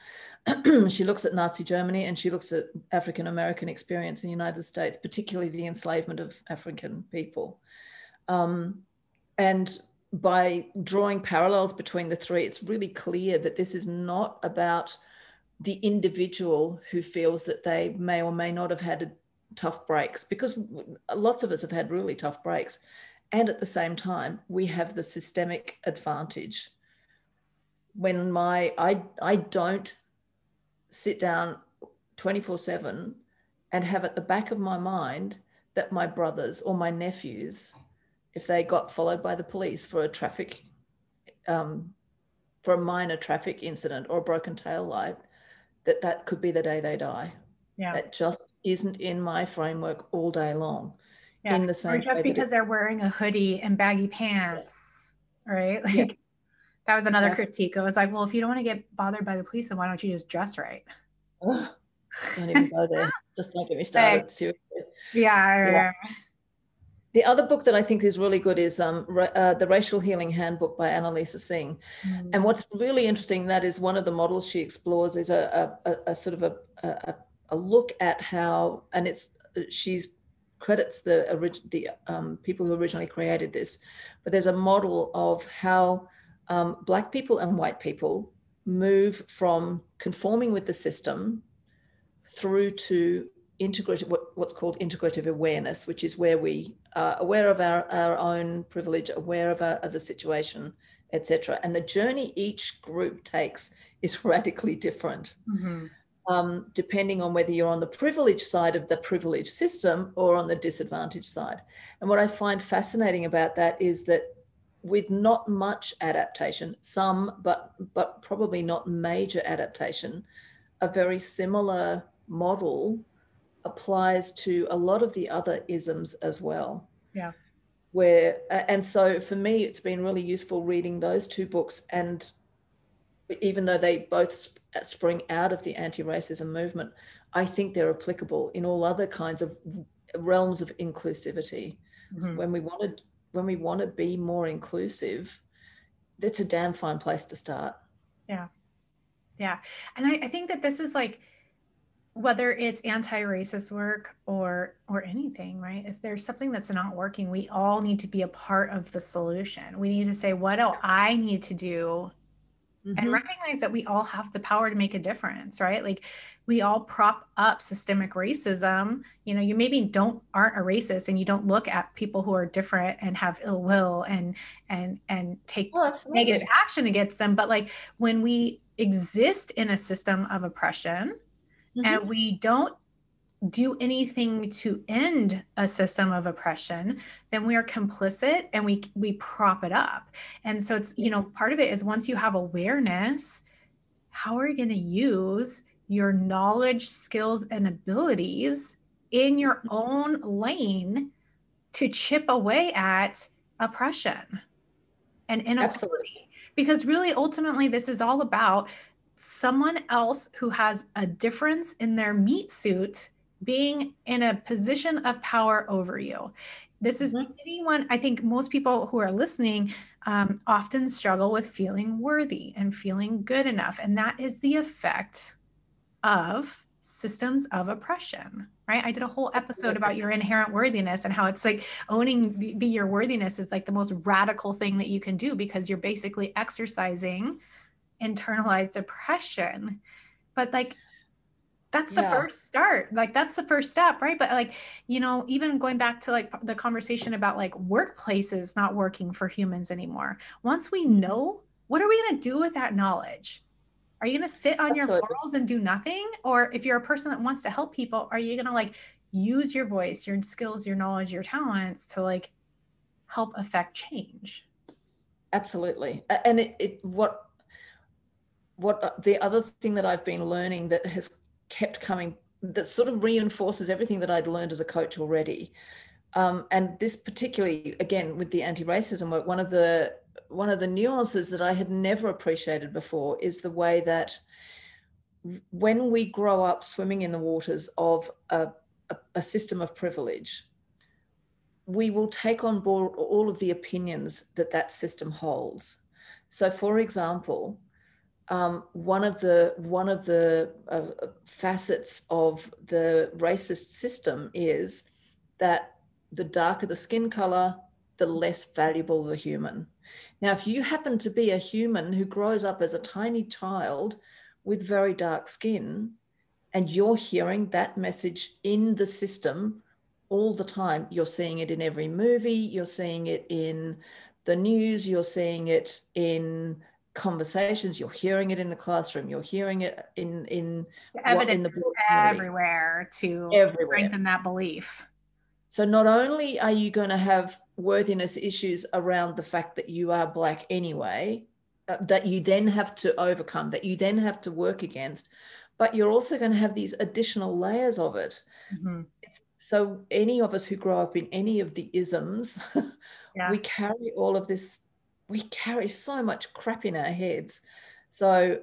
she looks at Nazi Germany, and she looks at African American experience in the United States, particularly the enslavement of African people. Um, and by drawing parallels between the three, it's really clear that this is not about the individual who feels that they may or may not have had a tough breaks, because lots of us have had really tough breaks, and at the same time we have the systemic advantage. When my I I don't sit down twenty-four seven and have at the back of my mind that my brothers or my nephews, if they got followed by the police for a traffic um, for a minor traffic incident or a broken taillight, that that could be the day they die. Yeah. That just isn't in my framework all day long. Yeah. In the same or just because they're wearing a hoodie and baggy pants, yeah. right? Like yeah. that was another exactly. critique. I was like, well, if you don't want to get bothered by the police, then why don't you just dress right? Oh, don't even go there. Just don't get me started. Like, seriously. Yeah, yeah. The other book that I think is really good is um, uh, The Racial Healing Handbook by Anna-Lisa Singh. Mm. And what's really interesting, that is one of the models she explores is a, a, a, a sort of a, a A look at how, and it's she's credits the orig- the um, people who originally created this, but there's a model of how um, Black people and white people move from conforming with the system through to integrative, what, what's called integrative awareness, which is where we are aware of our, our own privilege, aware of, our, of the situation, et cetera. And the journey each group takes is radically different. Mm-hmm. Um, depending on whether you're on the privileged side of the privilege system or on the disadvantaged side. And what I find fascinating about that is that with not much adaptation, some, but, but probably not major adaptation, a very similar model applies to a lot of the other isms as well. Yeah. Where, and so for me, it's been really useful reading those two books, and even though they both sp- spring out of the anti-racism movement, I think they're applicable in all other kinds of realms of inclusivity. Mm-hmm. When we wanted, when we want to be more inclusive, that's a damn fine place to start. Yeah, yeah. And I, I think that this is like, whether it's anti-racist work or or anything, right? If there's something that's not working, we all need to be a part of the solution. We need to say, what do I need to do? Mm-hmm. And recognize that we all have the power to make a difference, right? Like, we all prop up systemic racism. You know, you maybe don't aren't a racist and you don't look at people who are different and have ill will and and and take oh, negative action against them. But like, when we exist in a system of oppression, mm-hmm. and we don't do anything to end a system of oppression, then we are complicit and we we prop it up. And so it's, you know, part of it is once you have awareness, how are you going to use your knowledge, skills, and abilities in your own lane to chip away at oppression and inequality. Absolutely. Because really, ultimately, this is all about someone else who has a difference in their meat suit being in a position of power over you. This is mm-hmm. anyone, I think most people who are listening um, often struggle with feeling worthy and feeling good enough. And that is the effect of systems of oppression, right? I did a whole episode about your inherent worthiness and how it's like owning be your worthiness is like the most radical thing that you can do, because you're basically exercising internalized oppression. But like, that's the yeah. first start. Like that's the first step, right? But like, you know, even going back to like the conversation about like workplaces not working for humans anymore. Once we know, what are we going to do with that knowledge? Are you going to sit on Absolutely. Your laurels and do nothing? Or if you're a person that wants to help people, are you going to like use your voice, your skills, your knowledge, your talents to like help affect change? Absolutely. And it, it what, what the other thing that I've been learning that has kept coming, that sort of reinforces everything that I'd learned as a coach already. Um, and this particularly, again, with the anti-racism work, one of the one of the nuances that I had never appreciated before is the way that when we grow up swimming in the waters of a, a, a system of privilege, we will take on board all of the opinions that that system holds. So, for example, Um, one of the one of the uh, facets of the racist system is that the darker the skin color, the less valuable the human. Now, if you happen to be a human who grows up as a tiny child with very dark skin, and you're hearing that message in the system all the time, you're seeing it in every movie, you're seeing it in the news, you're seeing it in conversations, you're hearing it in the classroom, you're hearing it in in the evidence what, in the book, everywhere to everywhere. Strengthen that belief. So not only are you going to have worthiness issues around the fact that you are black anyway, uh, that you then have to overcome, that you then have to work against, but you're also going to have these additional layers of it. Mm-hmm. It's, so any of us who grow up in any of the isms, yeah. we carry all of this. We carry so much crap in our heads. So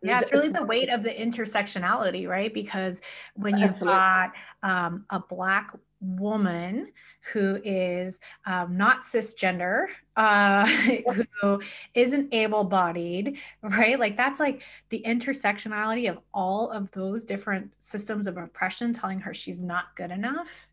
yeah, it's really the weight of the intersectionality, right? Because when you've Absolutely. Got um, a black woman who is um, not cisgender, uh, who isn't able-bodied, right? Like that's like the intersectionality of all of those different systems of oppression telling her she's not good enough.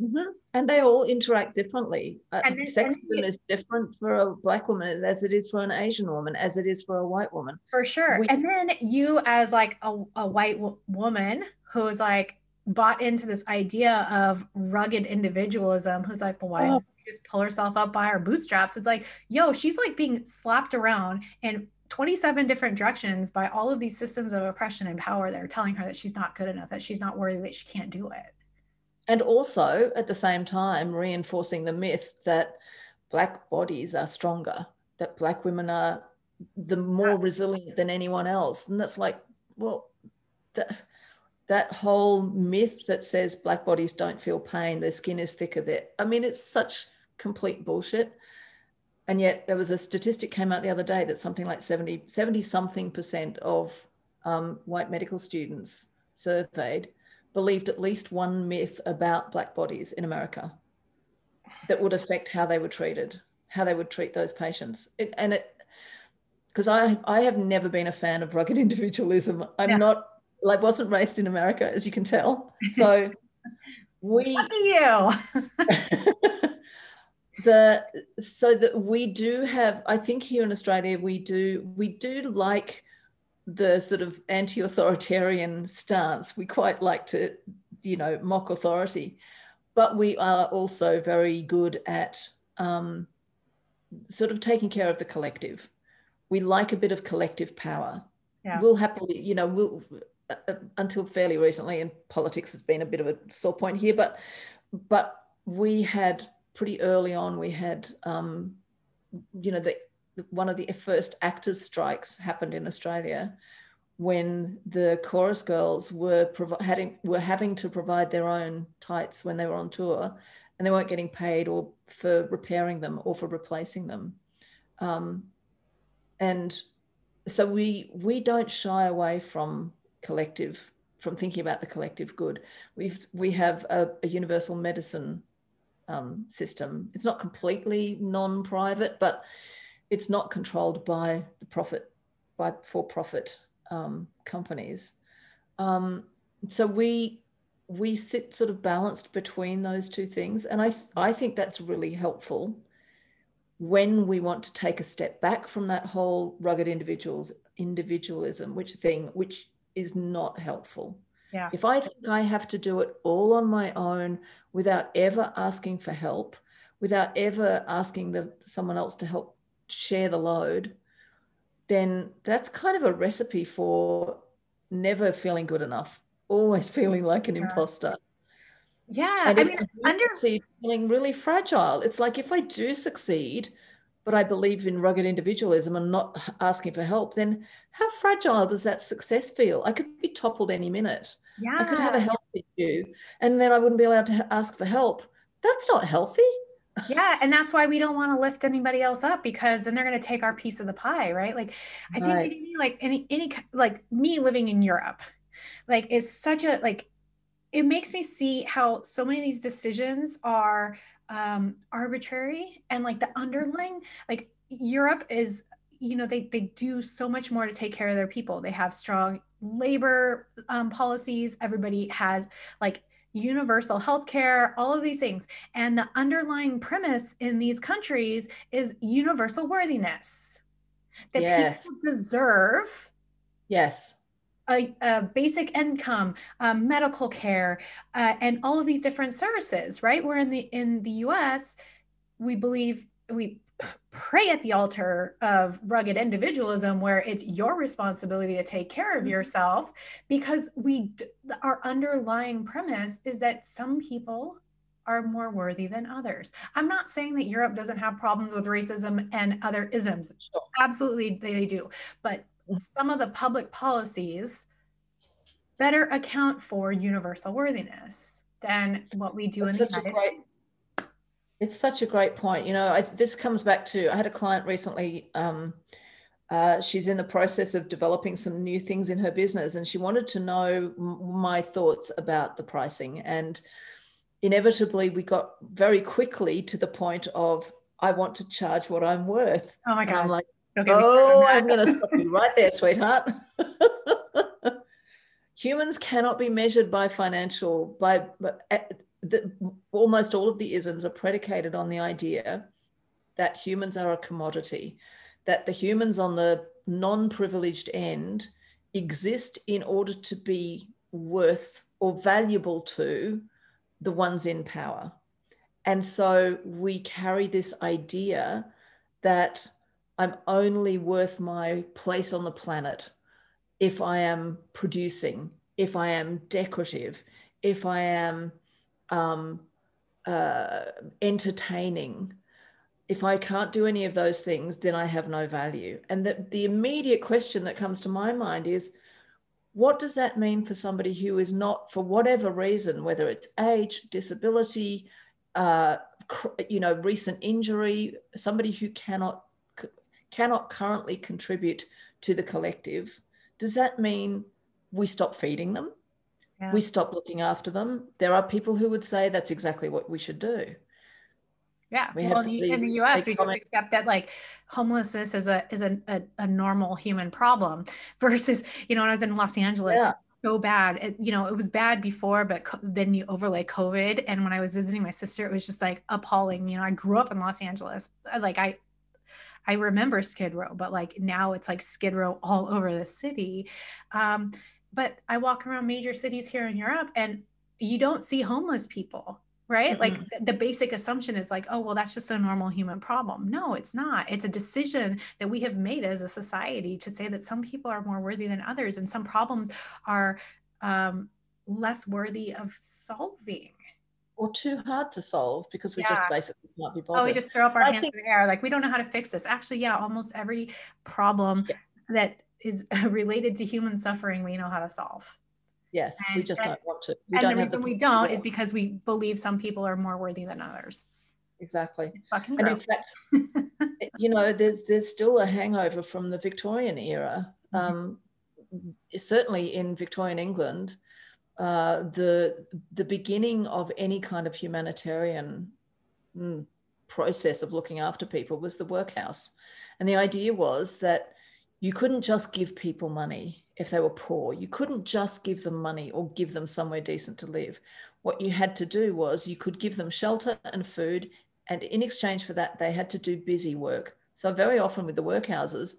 Mm-hmm. And they all interact differently. And uh, sexism is different for a black woman as it is for an Asian woman, as it is for a white woman. For sure. We, and then you as like a, a white w- woman who's like bought into this idea of rugged individualism, who's like, well, why oh. doesn't she just pull herself up by her bootstraps? It's like, yo, she's like being slapped around in twenty-seven different directions by all of these systems of oppression and power that are telling her that she's not good enough, that she's not worthy, that she can't do it. And also, at the same time, reinforcing the myth that black bodies are stronger, that black women are the more resilient than anyone else. And that's like, well, that, that whole myth that says black bodies don't feel pain, their skin is thicker there. I mean, it's such complete bullshit. And yet there was a statistic came out the other day that something like seventy, seventy something percent of um, white medical students surveyed believed at least one myth about black bodies in America that would affect how they were treated, how they would treat those patients. It, and it, because I I have never been a fan of rugged individualism. I'm yeah. not, I wasn't raised in America, as you can tell. So we- Lucky you. the, so that we do have, I think here in Australia, we do we do like the sort of anti-authoritarian stance. We quite like to, you know, mock authority, but we are also very good at um, sort of taking care of the collective. We like a bit of collective power. Yeah. We'll happily, you know, we'll, uh, until fairly recently, and politics has been a bit of a sore point here, but but we had pretty early on, we had, um, you know, the one of the first actors' strikes happened in Australia, when the chorus girls were prov- having, were having to provide their own tights when they were on tour, and they weren't getting paid or for repairing them or for replacing them. Um, and so we we don't shy away from collective, from thinking about the collective good. We've, we have a, a universal medicine um, system. It's not completely non-private, but it's not controlled by the profit, by for-profit um, companies. Um, so we we sit sort of balanced between those two things. And I th- I think that's really helpful when we want to take a step back from that whole rugged individuals, individualism, which thing, which is not helpful. Yeah. If I think I have to do it all on my own without ever asking for help, without ever asking the, someone else to help share the load, then that's kind of a recipe for never feeling good enough, always feeling like an yeah. imposter. Yeah, and I mean, I under- succeed, feeling really fragile. It's like, if I do succeed, but I believe in rugged individualism and not asking for help, then how fragile does that success feel? I could be toppled any minute. Yeah. I could have a health issue and then I wouldn't be allowed to ask for help. That's not healthy. Yeah. And that's why we don't want to lift anybody else up, because then they're going to take our piece of the pie. Right. Like I think right. like any, any, like me living in Europe, like it's such a, like, it makes me see how so many of these decisions are um, arbitrary, and like the underlying, like Europe is, you know, they, they do so much more to take care of their people. They have strong labor um, policies. Everybody has like universal healthcare, all of these things. And the underlying premise in these countries is universal worthiness, that yes. people deserve yes. a, a basic income, um, medical care, uh, and all of these different services, right? Where in the, in the U S, we believe, we pray at the altar of rugged individualism, where it's your responsibility to take care of yourself, because we, our underlying premise is that some people are more worthy than others. I'm not saying that Europe doesn't have problems with racism and other isms. Absolutely, they do. But some of the public policies better account for universal worthiness than what we do That's in the United States. Great- It's such a great point. You know, I, this comes back to, I had a client recently, um, uh, she's in the process of developing some new things in her business, and she wanted to know m- my thoughts about the pricing. And inevitably we got very quickly to the point of, I want to charge what I'm worth. Oh my God. And I'm like, oh, I'm going to stop you right there, sweetheart. Humans cannot be measured by financial, by, by The, almost all of the isms are predicated on the idea that humans are a commodity, that the humans on the non-privileged end exist in order to be worth or valuable to the ones in power. And so we carry this idea that I'm only worth my place on the planet if I am producing, if I am decorative, if I am Um, uh, entertaining. If I can't do any of those things, then I have no value. And the, the immediate question that comes to my mind is, what does that mean for somebody who is not, for whatever reason, whether it's age, disability, uh, cr- you know, recent injury, somebody who cannot c- cannot currently contribute to the collective? Does that mean we stop feeding them? We stop looking after them? There are people who would say that's exactly what we should do. Yeah, we well, in the U S, we just accept that like homelessness is a is a, a, a normal human problem versus, you know, when I was in Los Angeles, yeah. so bad. It, you know, it was bad before, but co- then you overlay COVID. And when I was visiting my sister, it was just like appalling. You know, I grew up in Los Angeles. Like I, I remember Skid Row, but like now it's like Skid Row all over the city. Um, But I walk around major cities here in Europe and you don't see homeless people, right? Mm-hmm. Like th- the basic assumption is like, oh, well, that's just a normal human problem. No, it's not. It's a decision that we have made as a society to say that some people are more worthy than others, and some problems are um, less worthy of solving. Or too hard to solve because we yeah. just basically can't be bothered. Oh, we just throw up our I hands think- in the air. Like we don't know how to fix this. Actually, yeah, almost every problem yeah. that is related to human suffering we know how to solve. Yes, and, we just and, don't want to. We and don't the reason the we don't is because we believe some people are more worthy than others. Exactly. It's fucking gross. And in fact, you know, there's there's still a hangover from the Victorian era. Um, certainly in Victorian England, uh, the the beginning of any kind of humanitarian mm, process of looking after people was the workhouse, and the idea was that you couldn't just give people money if they were poor. You couldn't just give them money or give them somewhere decent to live. What you had to do was you could give them shelter and food, and in exchange for that, they had to do busy work. So very often with the workhouses,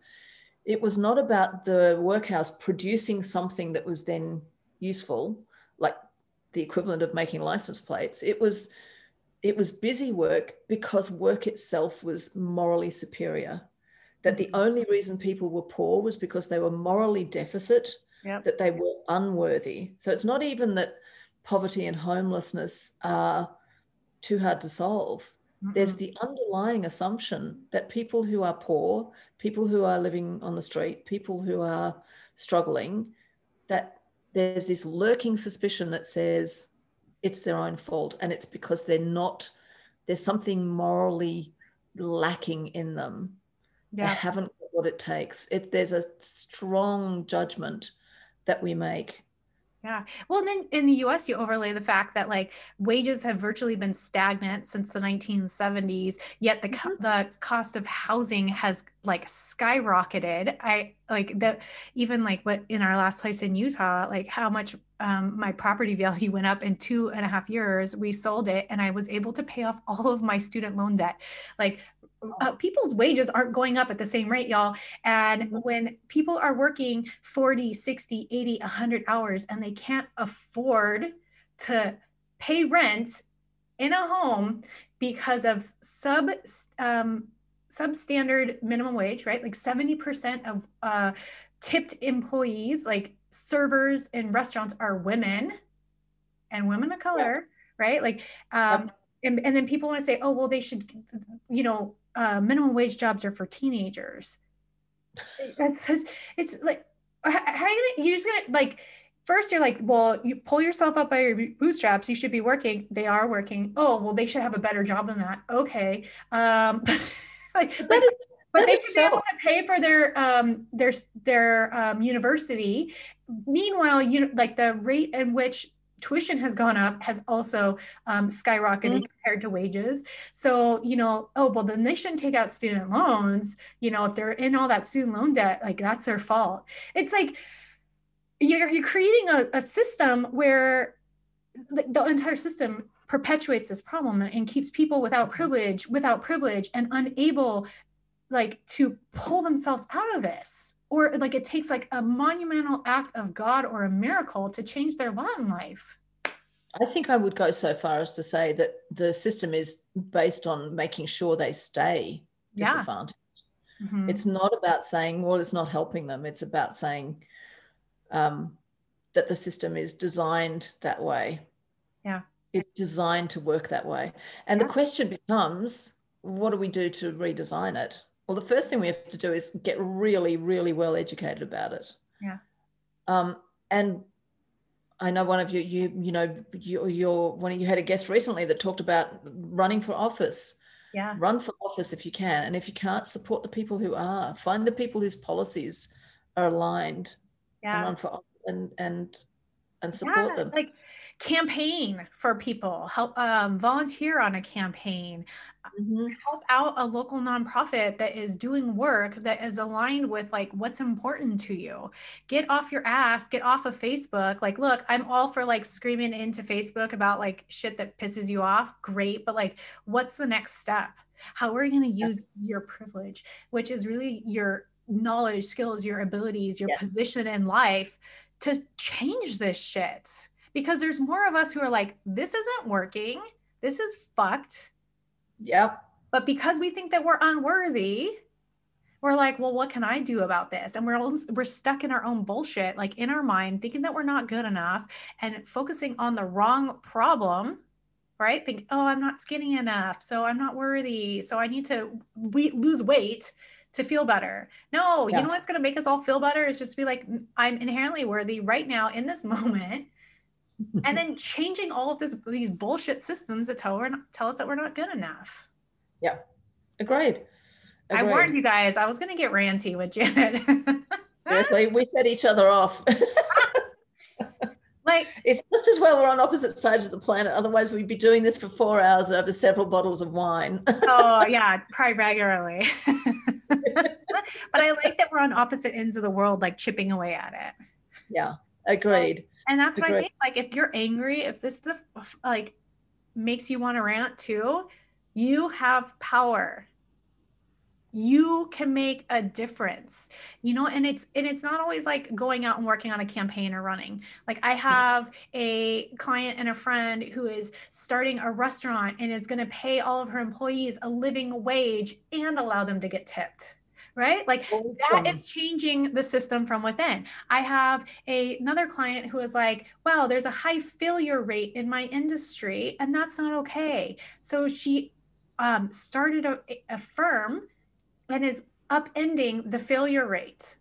it was not about the workhouse producing something that was then useful, like the equivalent of making license plates. It was, it was busy work because work itself was morally superior, that the only reason people were poor was because they were morally deficit, yep. that they were unworthy. So it's not even that poverty and homelessness are too hard to solve. Mm-mm. There's the underlying assumption that people who are poor, people who are living on the street, people who are struggling, that there's this lurking suspicion that says it's their own fault, and it's because they're not, there's something morally lacking in them. Yeah. They haven't got what it takes. It, there's a strong judgment that we make. Yeah. Well, and then in the U S, you overlay the fact that like wages have virtually been stagnant since the nineteen seventies, yet the, mm-hmm. the cost of housing has like skyrocketed. I like that even like what in our last place in Utah, like how much um, my property value went up in two and a half years, we sold it and I was able to pay off all of my student loan debt. Like Uh, people's wages aren't going up at the same rate, y'all. And when people are working forty, sixty, eighty, one hundred hours and they can't afford to pay rent in a home because of sub um, substandard minimum wage, right? Like seventy percent of uh, tipped employees, like servers in restaurants are women and women of color, yeah. right? Like, um, yeah. and, and then people want to say, oh, well, they should, you know, Uh, minimum wage jobs are for teenagers. That's it's like, how are you gonna, you're just gonna like, first you're like, well, you pull yourself up by your bootstraps. You should be working. They are working. Oh, well, they should have a better job than that. Okay. Um, like, but, but, it's, but they should so. be able to pay for their, um, their, their um, university. Meanwhile, you like the rate at which tuition has gone up has also um, skyrocketed mm-hmm. compared to wages. So, you know, oh, well, then they shouldn't take out student loans. You know, if they're in all that student loan debt, like that's their fault. It's like you're, you're creating a, a system where the, the entire system perpetuates this problem and keeps people without privilege, without privilege and unable like to pull themselves out of this. Or like it takes like a monumental act of God or a miracle to change their lot in life. I think I would go so far as to say that the system is based on making sure they stay yeah. disadvantaged. Mm-hmm. It's not about saying, well, it's not helping them. It's about saying um, that the system is designed that way. Yeah. It's designed to work that way. And yeah. the question becomes, what do we do to redesign it? Well, the first thing we have to do is get really, really well educated about it. Yeah. Um, and I know one of you, you, you know, you, you're one of you had a guest recently that talked about running for office. Yeah. Run for office if you can, and if you can't, support the people who are. Find the people whose policies are aligned. Yeah. And run for office and and and support yeah, them. Like campaign for people, help um, volunteer on a campaign, mm-hmm. help out a local nonprofit that is doing work that is aligned with like what's important to you. Get off your ass, get off of Facebook. Like, look, I'm all for like screaming into Facebook about like shit that pisses you off. Great. But like, what's the next step? How are you going to use your privilege, which is really your knowledge, skills, your abilities, your yes. position in life to change this shit? Because there's more of us who are like, this isn't working. This is fucked. Yep. But because we think that we're unworthy, we're like, well, what can I do about this? And we're all, we're stuck in our own bullshit, like in our mind, thinking that we're not good enough and focusing on the wrong problem, right? Think, oh, I'm not skinny enough, so I'm not worthy. So I need to we- lose weight to feel better. No, yeah. You know what's going to make us all feel better is just be like, I'm inherently worthy right now in this moment. And then changing all of this, these bullshit systems that tell, we're not, tell us that we're not good enough. Yeah. Agreed. Agreed. I warned you guys, I was going to get ranty with Janet. Yes, we, we set each other off. Like, it's just as well we're on opposite sides of the planet. Otherwise, we'd be doing this for four hours over several bottles of wine. Oh, yeah, probably regularly. But I like that we're on opposite ends of the world, like chipping away at it. Yeah, agreed. Um, and that's agreed. What I think. Like, if you're angry, if this stuff like makes you want to rant too, you have power. You can make a difference, you know, and it's, and it's not always like going out and working on a campaign or running. Like, I have a client and a friend who is starting a restaurant and is going to pay all of her employees a living wage and allow them to get tipped. Right? Like, that is changing the system from within. I have a, another client who is like, wow, there's a high failure rate in my industry and that's not okay. So she um, started a, a firm and is upending the failure rate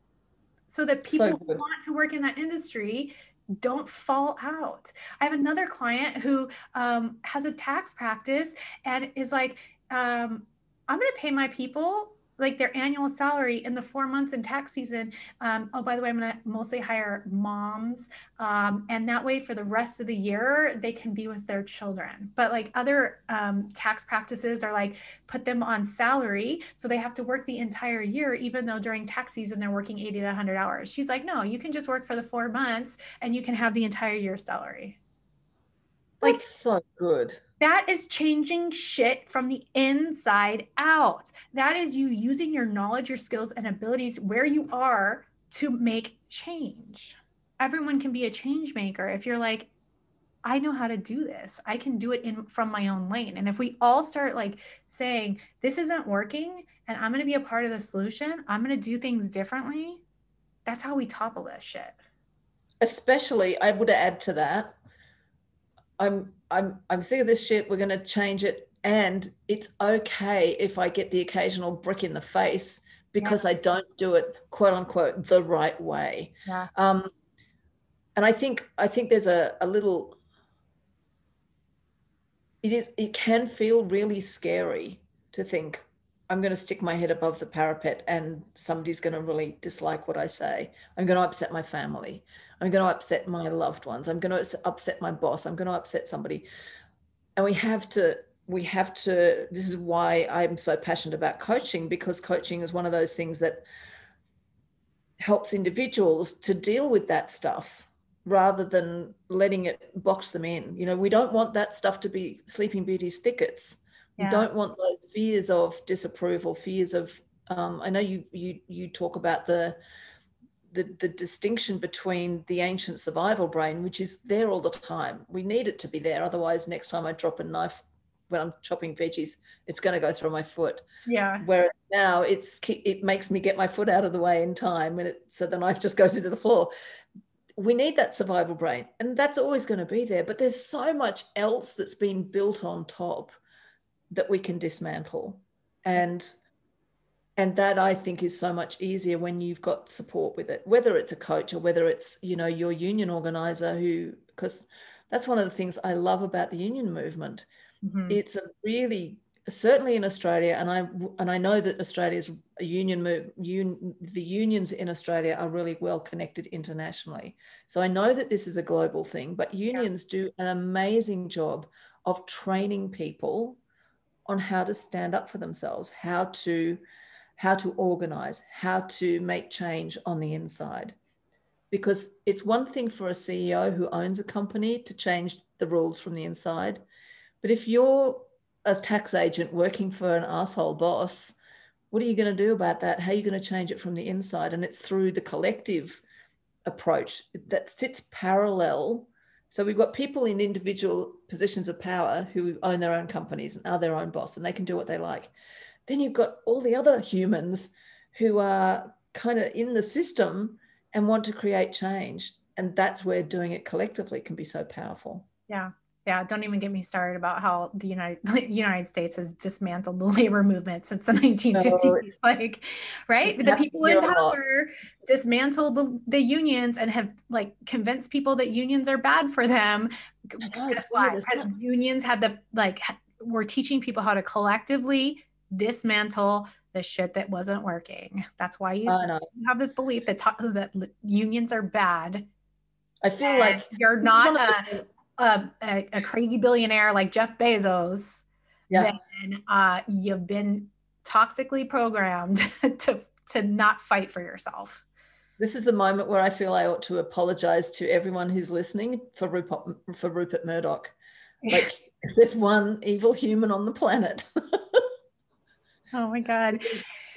so that people so who want to work in that industry don't fall out. I have another client who um, has a tax practice and is like, um, I'm going to pay my people like their annual salary in the four months in tax season. Um, oh, by the way, I'm going to mostly hire moms. Um, and that way for the rest of the year, they can be with their children. But like other um, tax practices are like, put them on salary. So they have to work the entire year, even though during tax season, they're working eighty to a hundred hours. She's like, no, you can just work for the four months and you can have the entire year's salary. Like, that's so good. That is changing shit from the inside out. That is you using your knowledge, your skills, and abilities where you are to make change. Everyone can be a change maker if you're like, I know how to do this. I can do it in from my own lane. And if we all start like saying, this isn't working and I'm going to be a part of the solution, I'm going to do things differently. That's how we topple this shit. Especially, I would add to that, I'm, I'm, I'm sick of this shit. We're going to change it. And it's okay if I get the occasional brick in the face because yeah. I don't do it, quote unquote, the right way. Yeah. Um, and I think, I think there's a, a little, it is, it can feel really scary to think I'm going to stick my head above the parapet and somebody's going to really dislike what I say. I'm going to upset my family. I'm going to upset my loved ones. I'm going to upset my boss. I'm going to upset somebody. And we have to, we have to, this is why I'm so passionate about coaching, because coaching is one of those things that helps individuals to deal with that stuff rather than letting it box them in. You know, we don't want that stuff to be Sleeping Beauty's thickets. Yeah. We don't want those fears of disapproval, fears of, um, I know you, you, you talk about the, The, the distinction between the ancient survival brain, which is there all the time. We need it to be there. Otherwise, next time I drop a knife when I'm chopping veggies, it's going to go through my foot. Yeah. Whereas now it's it makes me get my foot out of the way in time, and it, so the knife just goes into the floor. We need that survival brain, and that's always going to be there. But there's so much else that's been built on top that we can dismantle. And And that, I think, is so much easier when you've got support with it, whether it's a coach or whether it's, you know, your union organizer who, because that's one of the things I love about the union movement. Mm-hmm. It's a really, certainly in Australia, and I and I know that Australia's union move, un, the unions in Australia are really well connected internationally. So I know that this is a global thing, but unions yeah. do an amazing job of training people on how to stand up for themselves, how to... how to organize, how to make change on the inside. Because it's one thing for a C E O who owns a company to change the rules from the inside. But if you're a tax agent working for an asshole boss, what are you going to do about that? How are you going to change it from the inside? And it's through the collective approach that sits parallel. So we've got people in individual positions of power who own their own companies and are their own boss, and they can do what they like. Then you've got all the other humans who are kind of in the system and want to create change. And that's where doing it collectively can be so powerful. Yeah. Yeah, don't even get me started about how the United United States has dismantled the labor movement since the nineteen fifties. So like, right? The people in power dismantled the, the unions and have like convinced people that unions are bad for them. No, Guess why? Because unions had the like we're teaching people how to collectively dismantle the shit that wasn't working. That's why you, uh, no. you have this belief that that unions are bad. I feel like you're not a, a, a, a crazy billionaire like Jeff Bezos. Yeah. Then uh, you've been toxically programmed to, to not fight for yourself. This is the moment where I feel I ought to apologize to everyone who's listening for Rupert, for Rupert Murdoch. Like there's one evil human on the planet. Oh my God.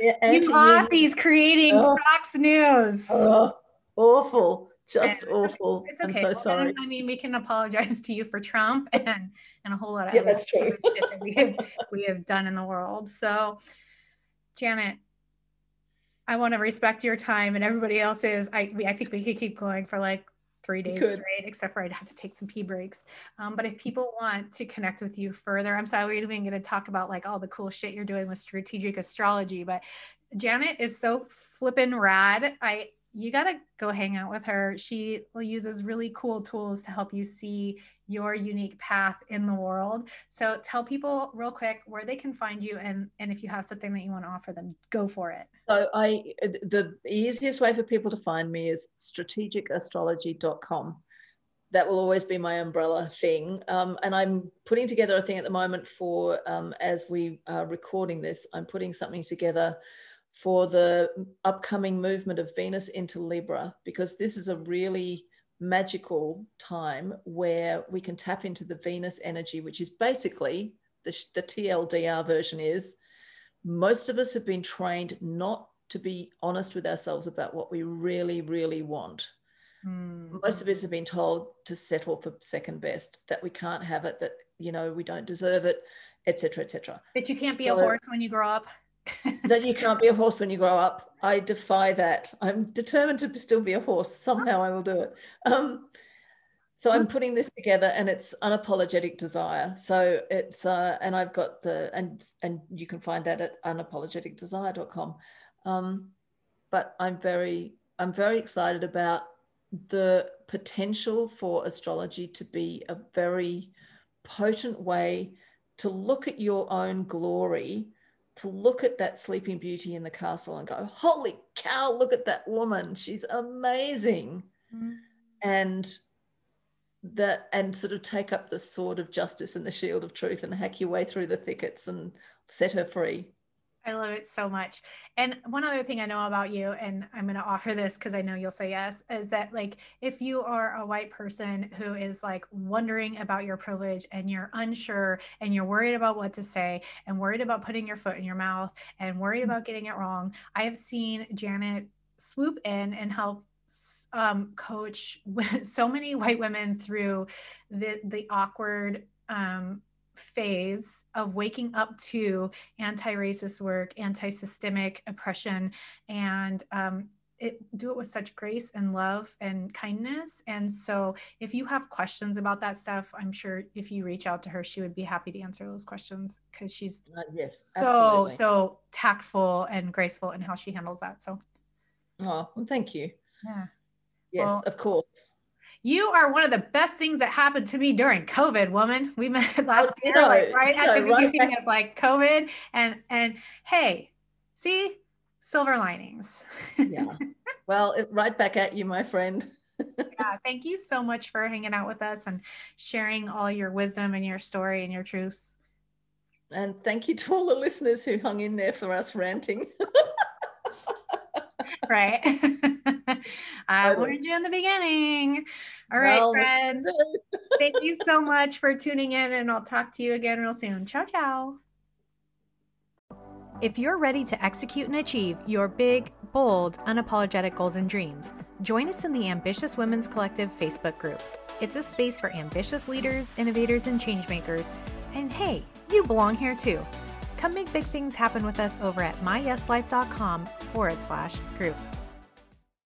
You Aussies creating oh. Fox News. Oh, awful. Just and, awful. It's okay. I'm so well, sorry. Then, I mean, we can apologize to you for Trump and and a whole lot of yeah, other that's true. Shit that we have we have done in the world. So, Janet, I want to respect your time and everybody else's. I we I think we could keep going for like three days straight, except for I'd have to take some pee breaks. Um, but if people want to connect with you further, I'm sorry we didn't even get to talk about like all the cool shit you're doing with strategic astrology. But Janet is so flippin' rad. I. You got to go hang out with her. She uses really cool tools to help you see your unique path in the world. So tell people real quick where they can find you. And, and if you have something that you want to offer them, go for it. So I, the easiest way for people to find me is strategic astrology dot com. That will always be my umbrella thing. Um, and I'm putting together a thing at the moment for, um, as we are recording this, I'm putting something together for the upcoming movement of Venus into Libra, because this is a really magical time where we can tap into the Venus energy, which is basically the, the T L D R version is most of us have been trained not to be honest with ourselves about what we really, really want. Mm. Most of us have been told to settle for second best, that we can't have it, that, you know, we don't deserve it, et cetera, et cetera. That you can't be so, a horse when you grow up. That you can't be a horse when you grow up. I defy that. I'm determined to still be a horse. Somehow I will do it. Um, so I'm putting this together, and it's unapologetic desire. So it's uh, and I've got the and and you can find that at unapologetic desire dot com. Um, but I'm very I'm very excited about the potential for astrology to be a very potent way to look at your own glory. To look at that Sleeping Beauty in the castle and go, holy cow, look at that woman. She's amazing. Mm-hmm. And that, and sort of take up the sword of justice and the shield of truth and hack your way through the thickets and set her free. I love it so much. And one other thing I know about you, and I'm going to offer this because I know you'll say yes, is that like, if you are a white person who is like wondering about your privilege and you're unsure and you're worried about what to say and worried about putting your foot in your mouth and worried about getting it wrong, I have seen Janet swoop in and help um, coach so many white women through the, the awkward, um, phase of waking up to anti-racist work, anti-systemic oppression, and um, it, do it with such grace and love and kindness. And so if you have questions about that stuff, I'm sure if you reach out to her, she would be happy to answer those questions because she's uh, yes, so, absolutely. so tactful and graceful in how she handles that. So. Oh, well, thank you. Yeah. Yes, well, of course. You are one of the best things that happened to me during COVID, woman. We met last oh, year, no, like right no, at the right beginning back. Of like COVID, and and hey, see, silver linings. Yeah. Well, it, right back at you, my friend. Yeah. Thank you so much for hanging out with us and sharing all your wisdom and your story and your truths. And thank you to all the listeners who hung in there for us ranting. Right. I oh, warned you in the beginning. All right, well, friends. Thank you so much for tuning in, and I'll talk to you again real soon. Ciao, ciao. If you're ready to execute and achieve your big, bold, unapologetic goals and dreams, join us in the Ambitious Women's Collective Facebook group. It's a space for ambitious leaders, innovators, and changemakers. And hey, you belong here too. Come make big things happen with us over at my yes life dot com forward slash group.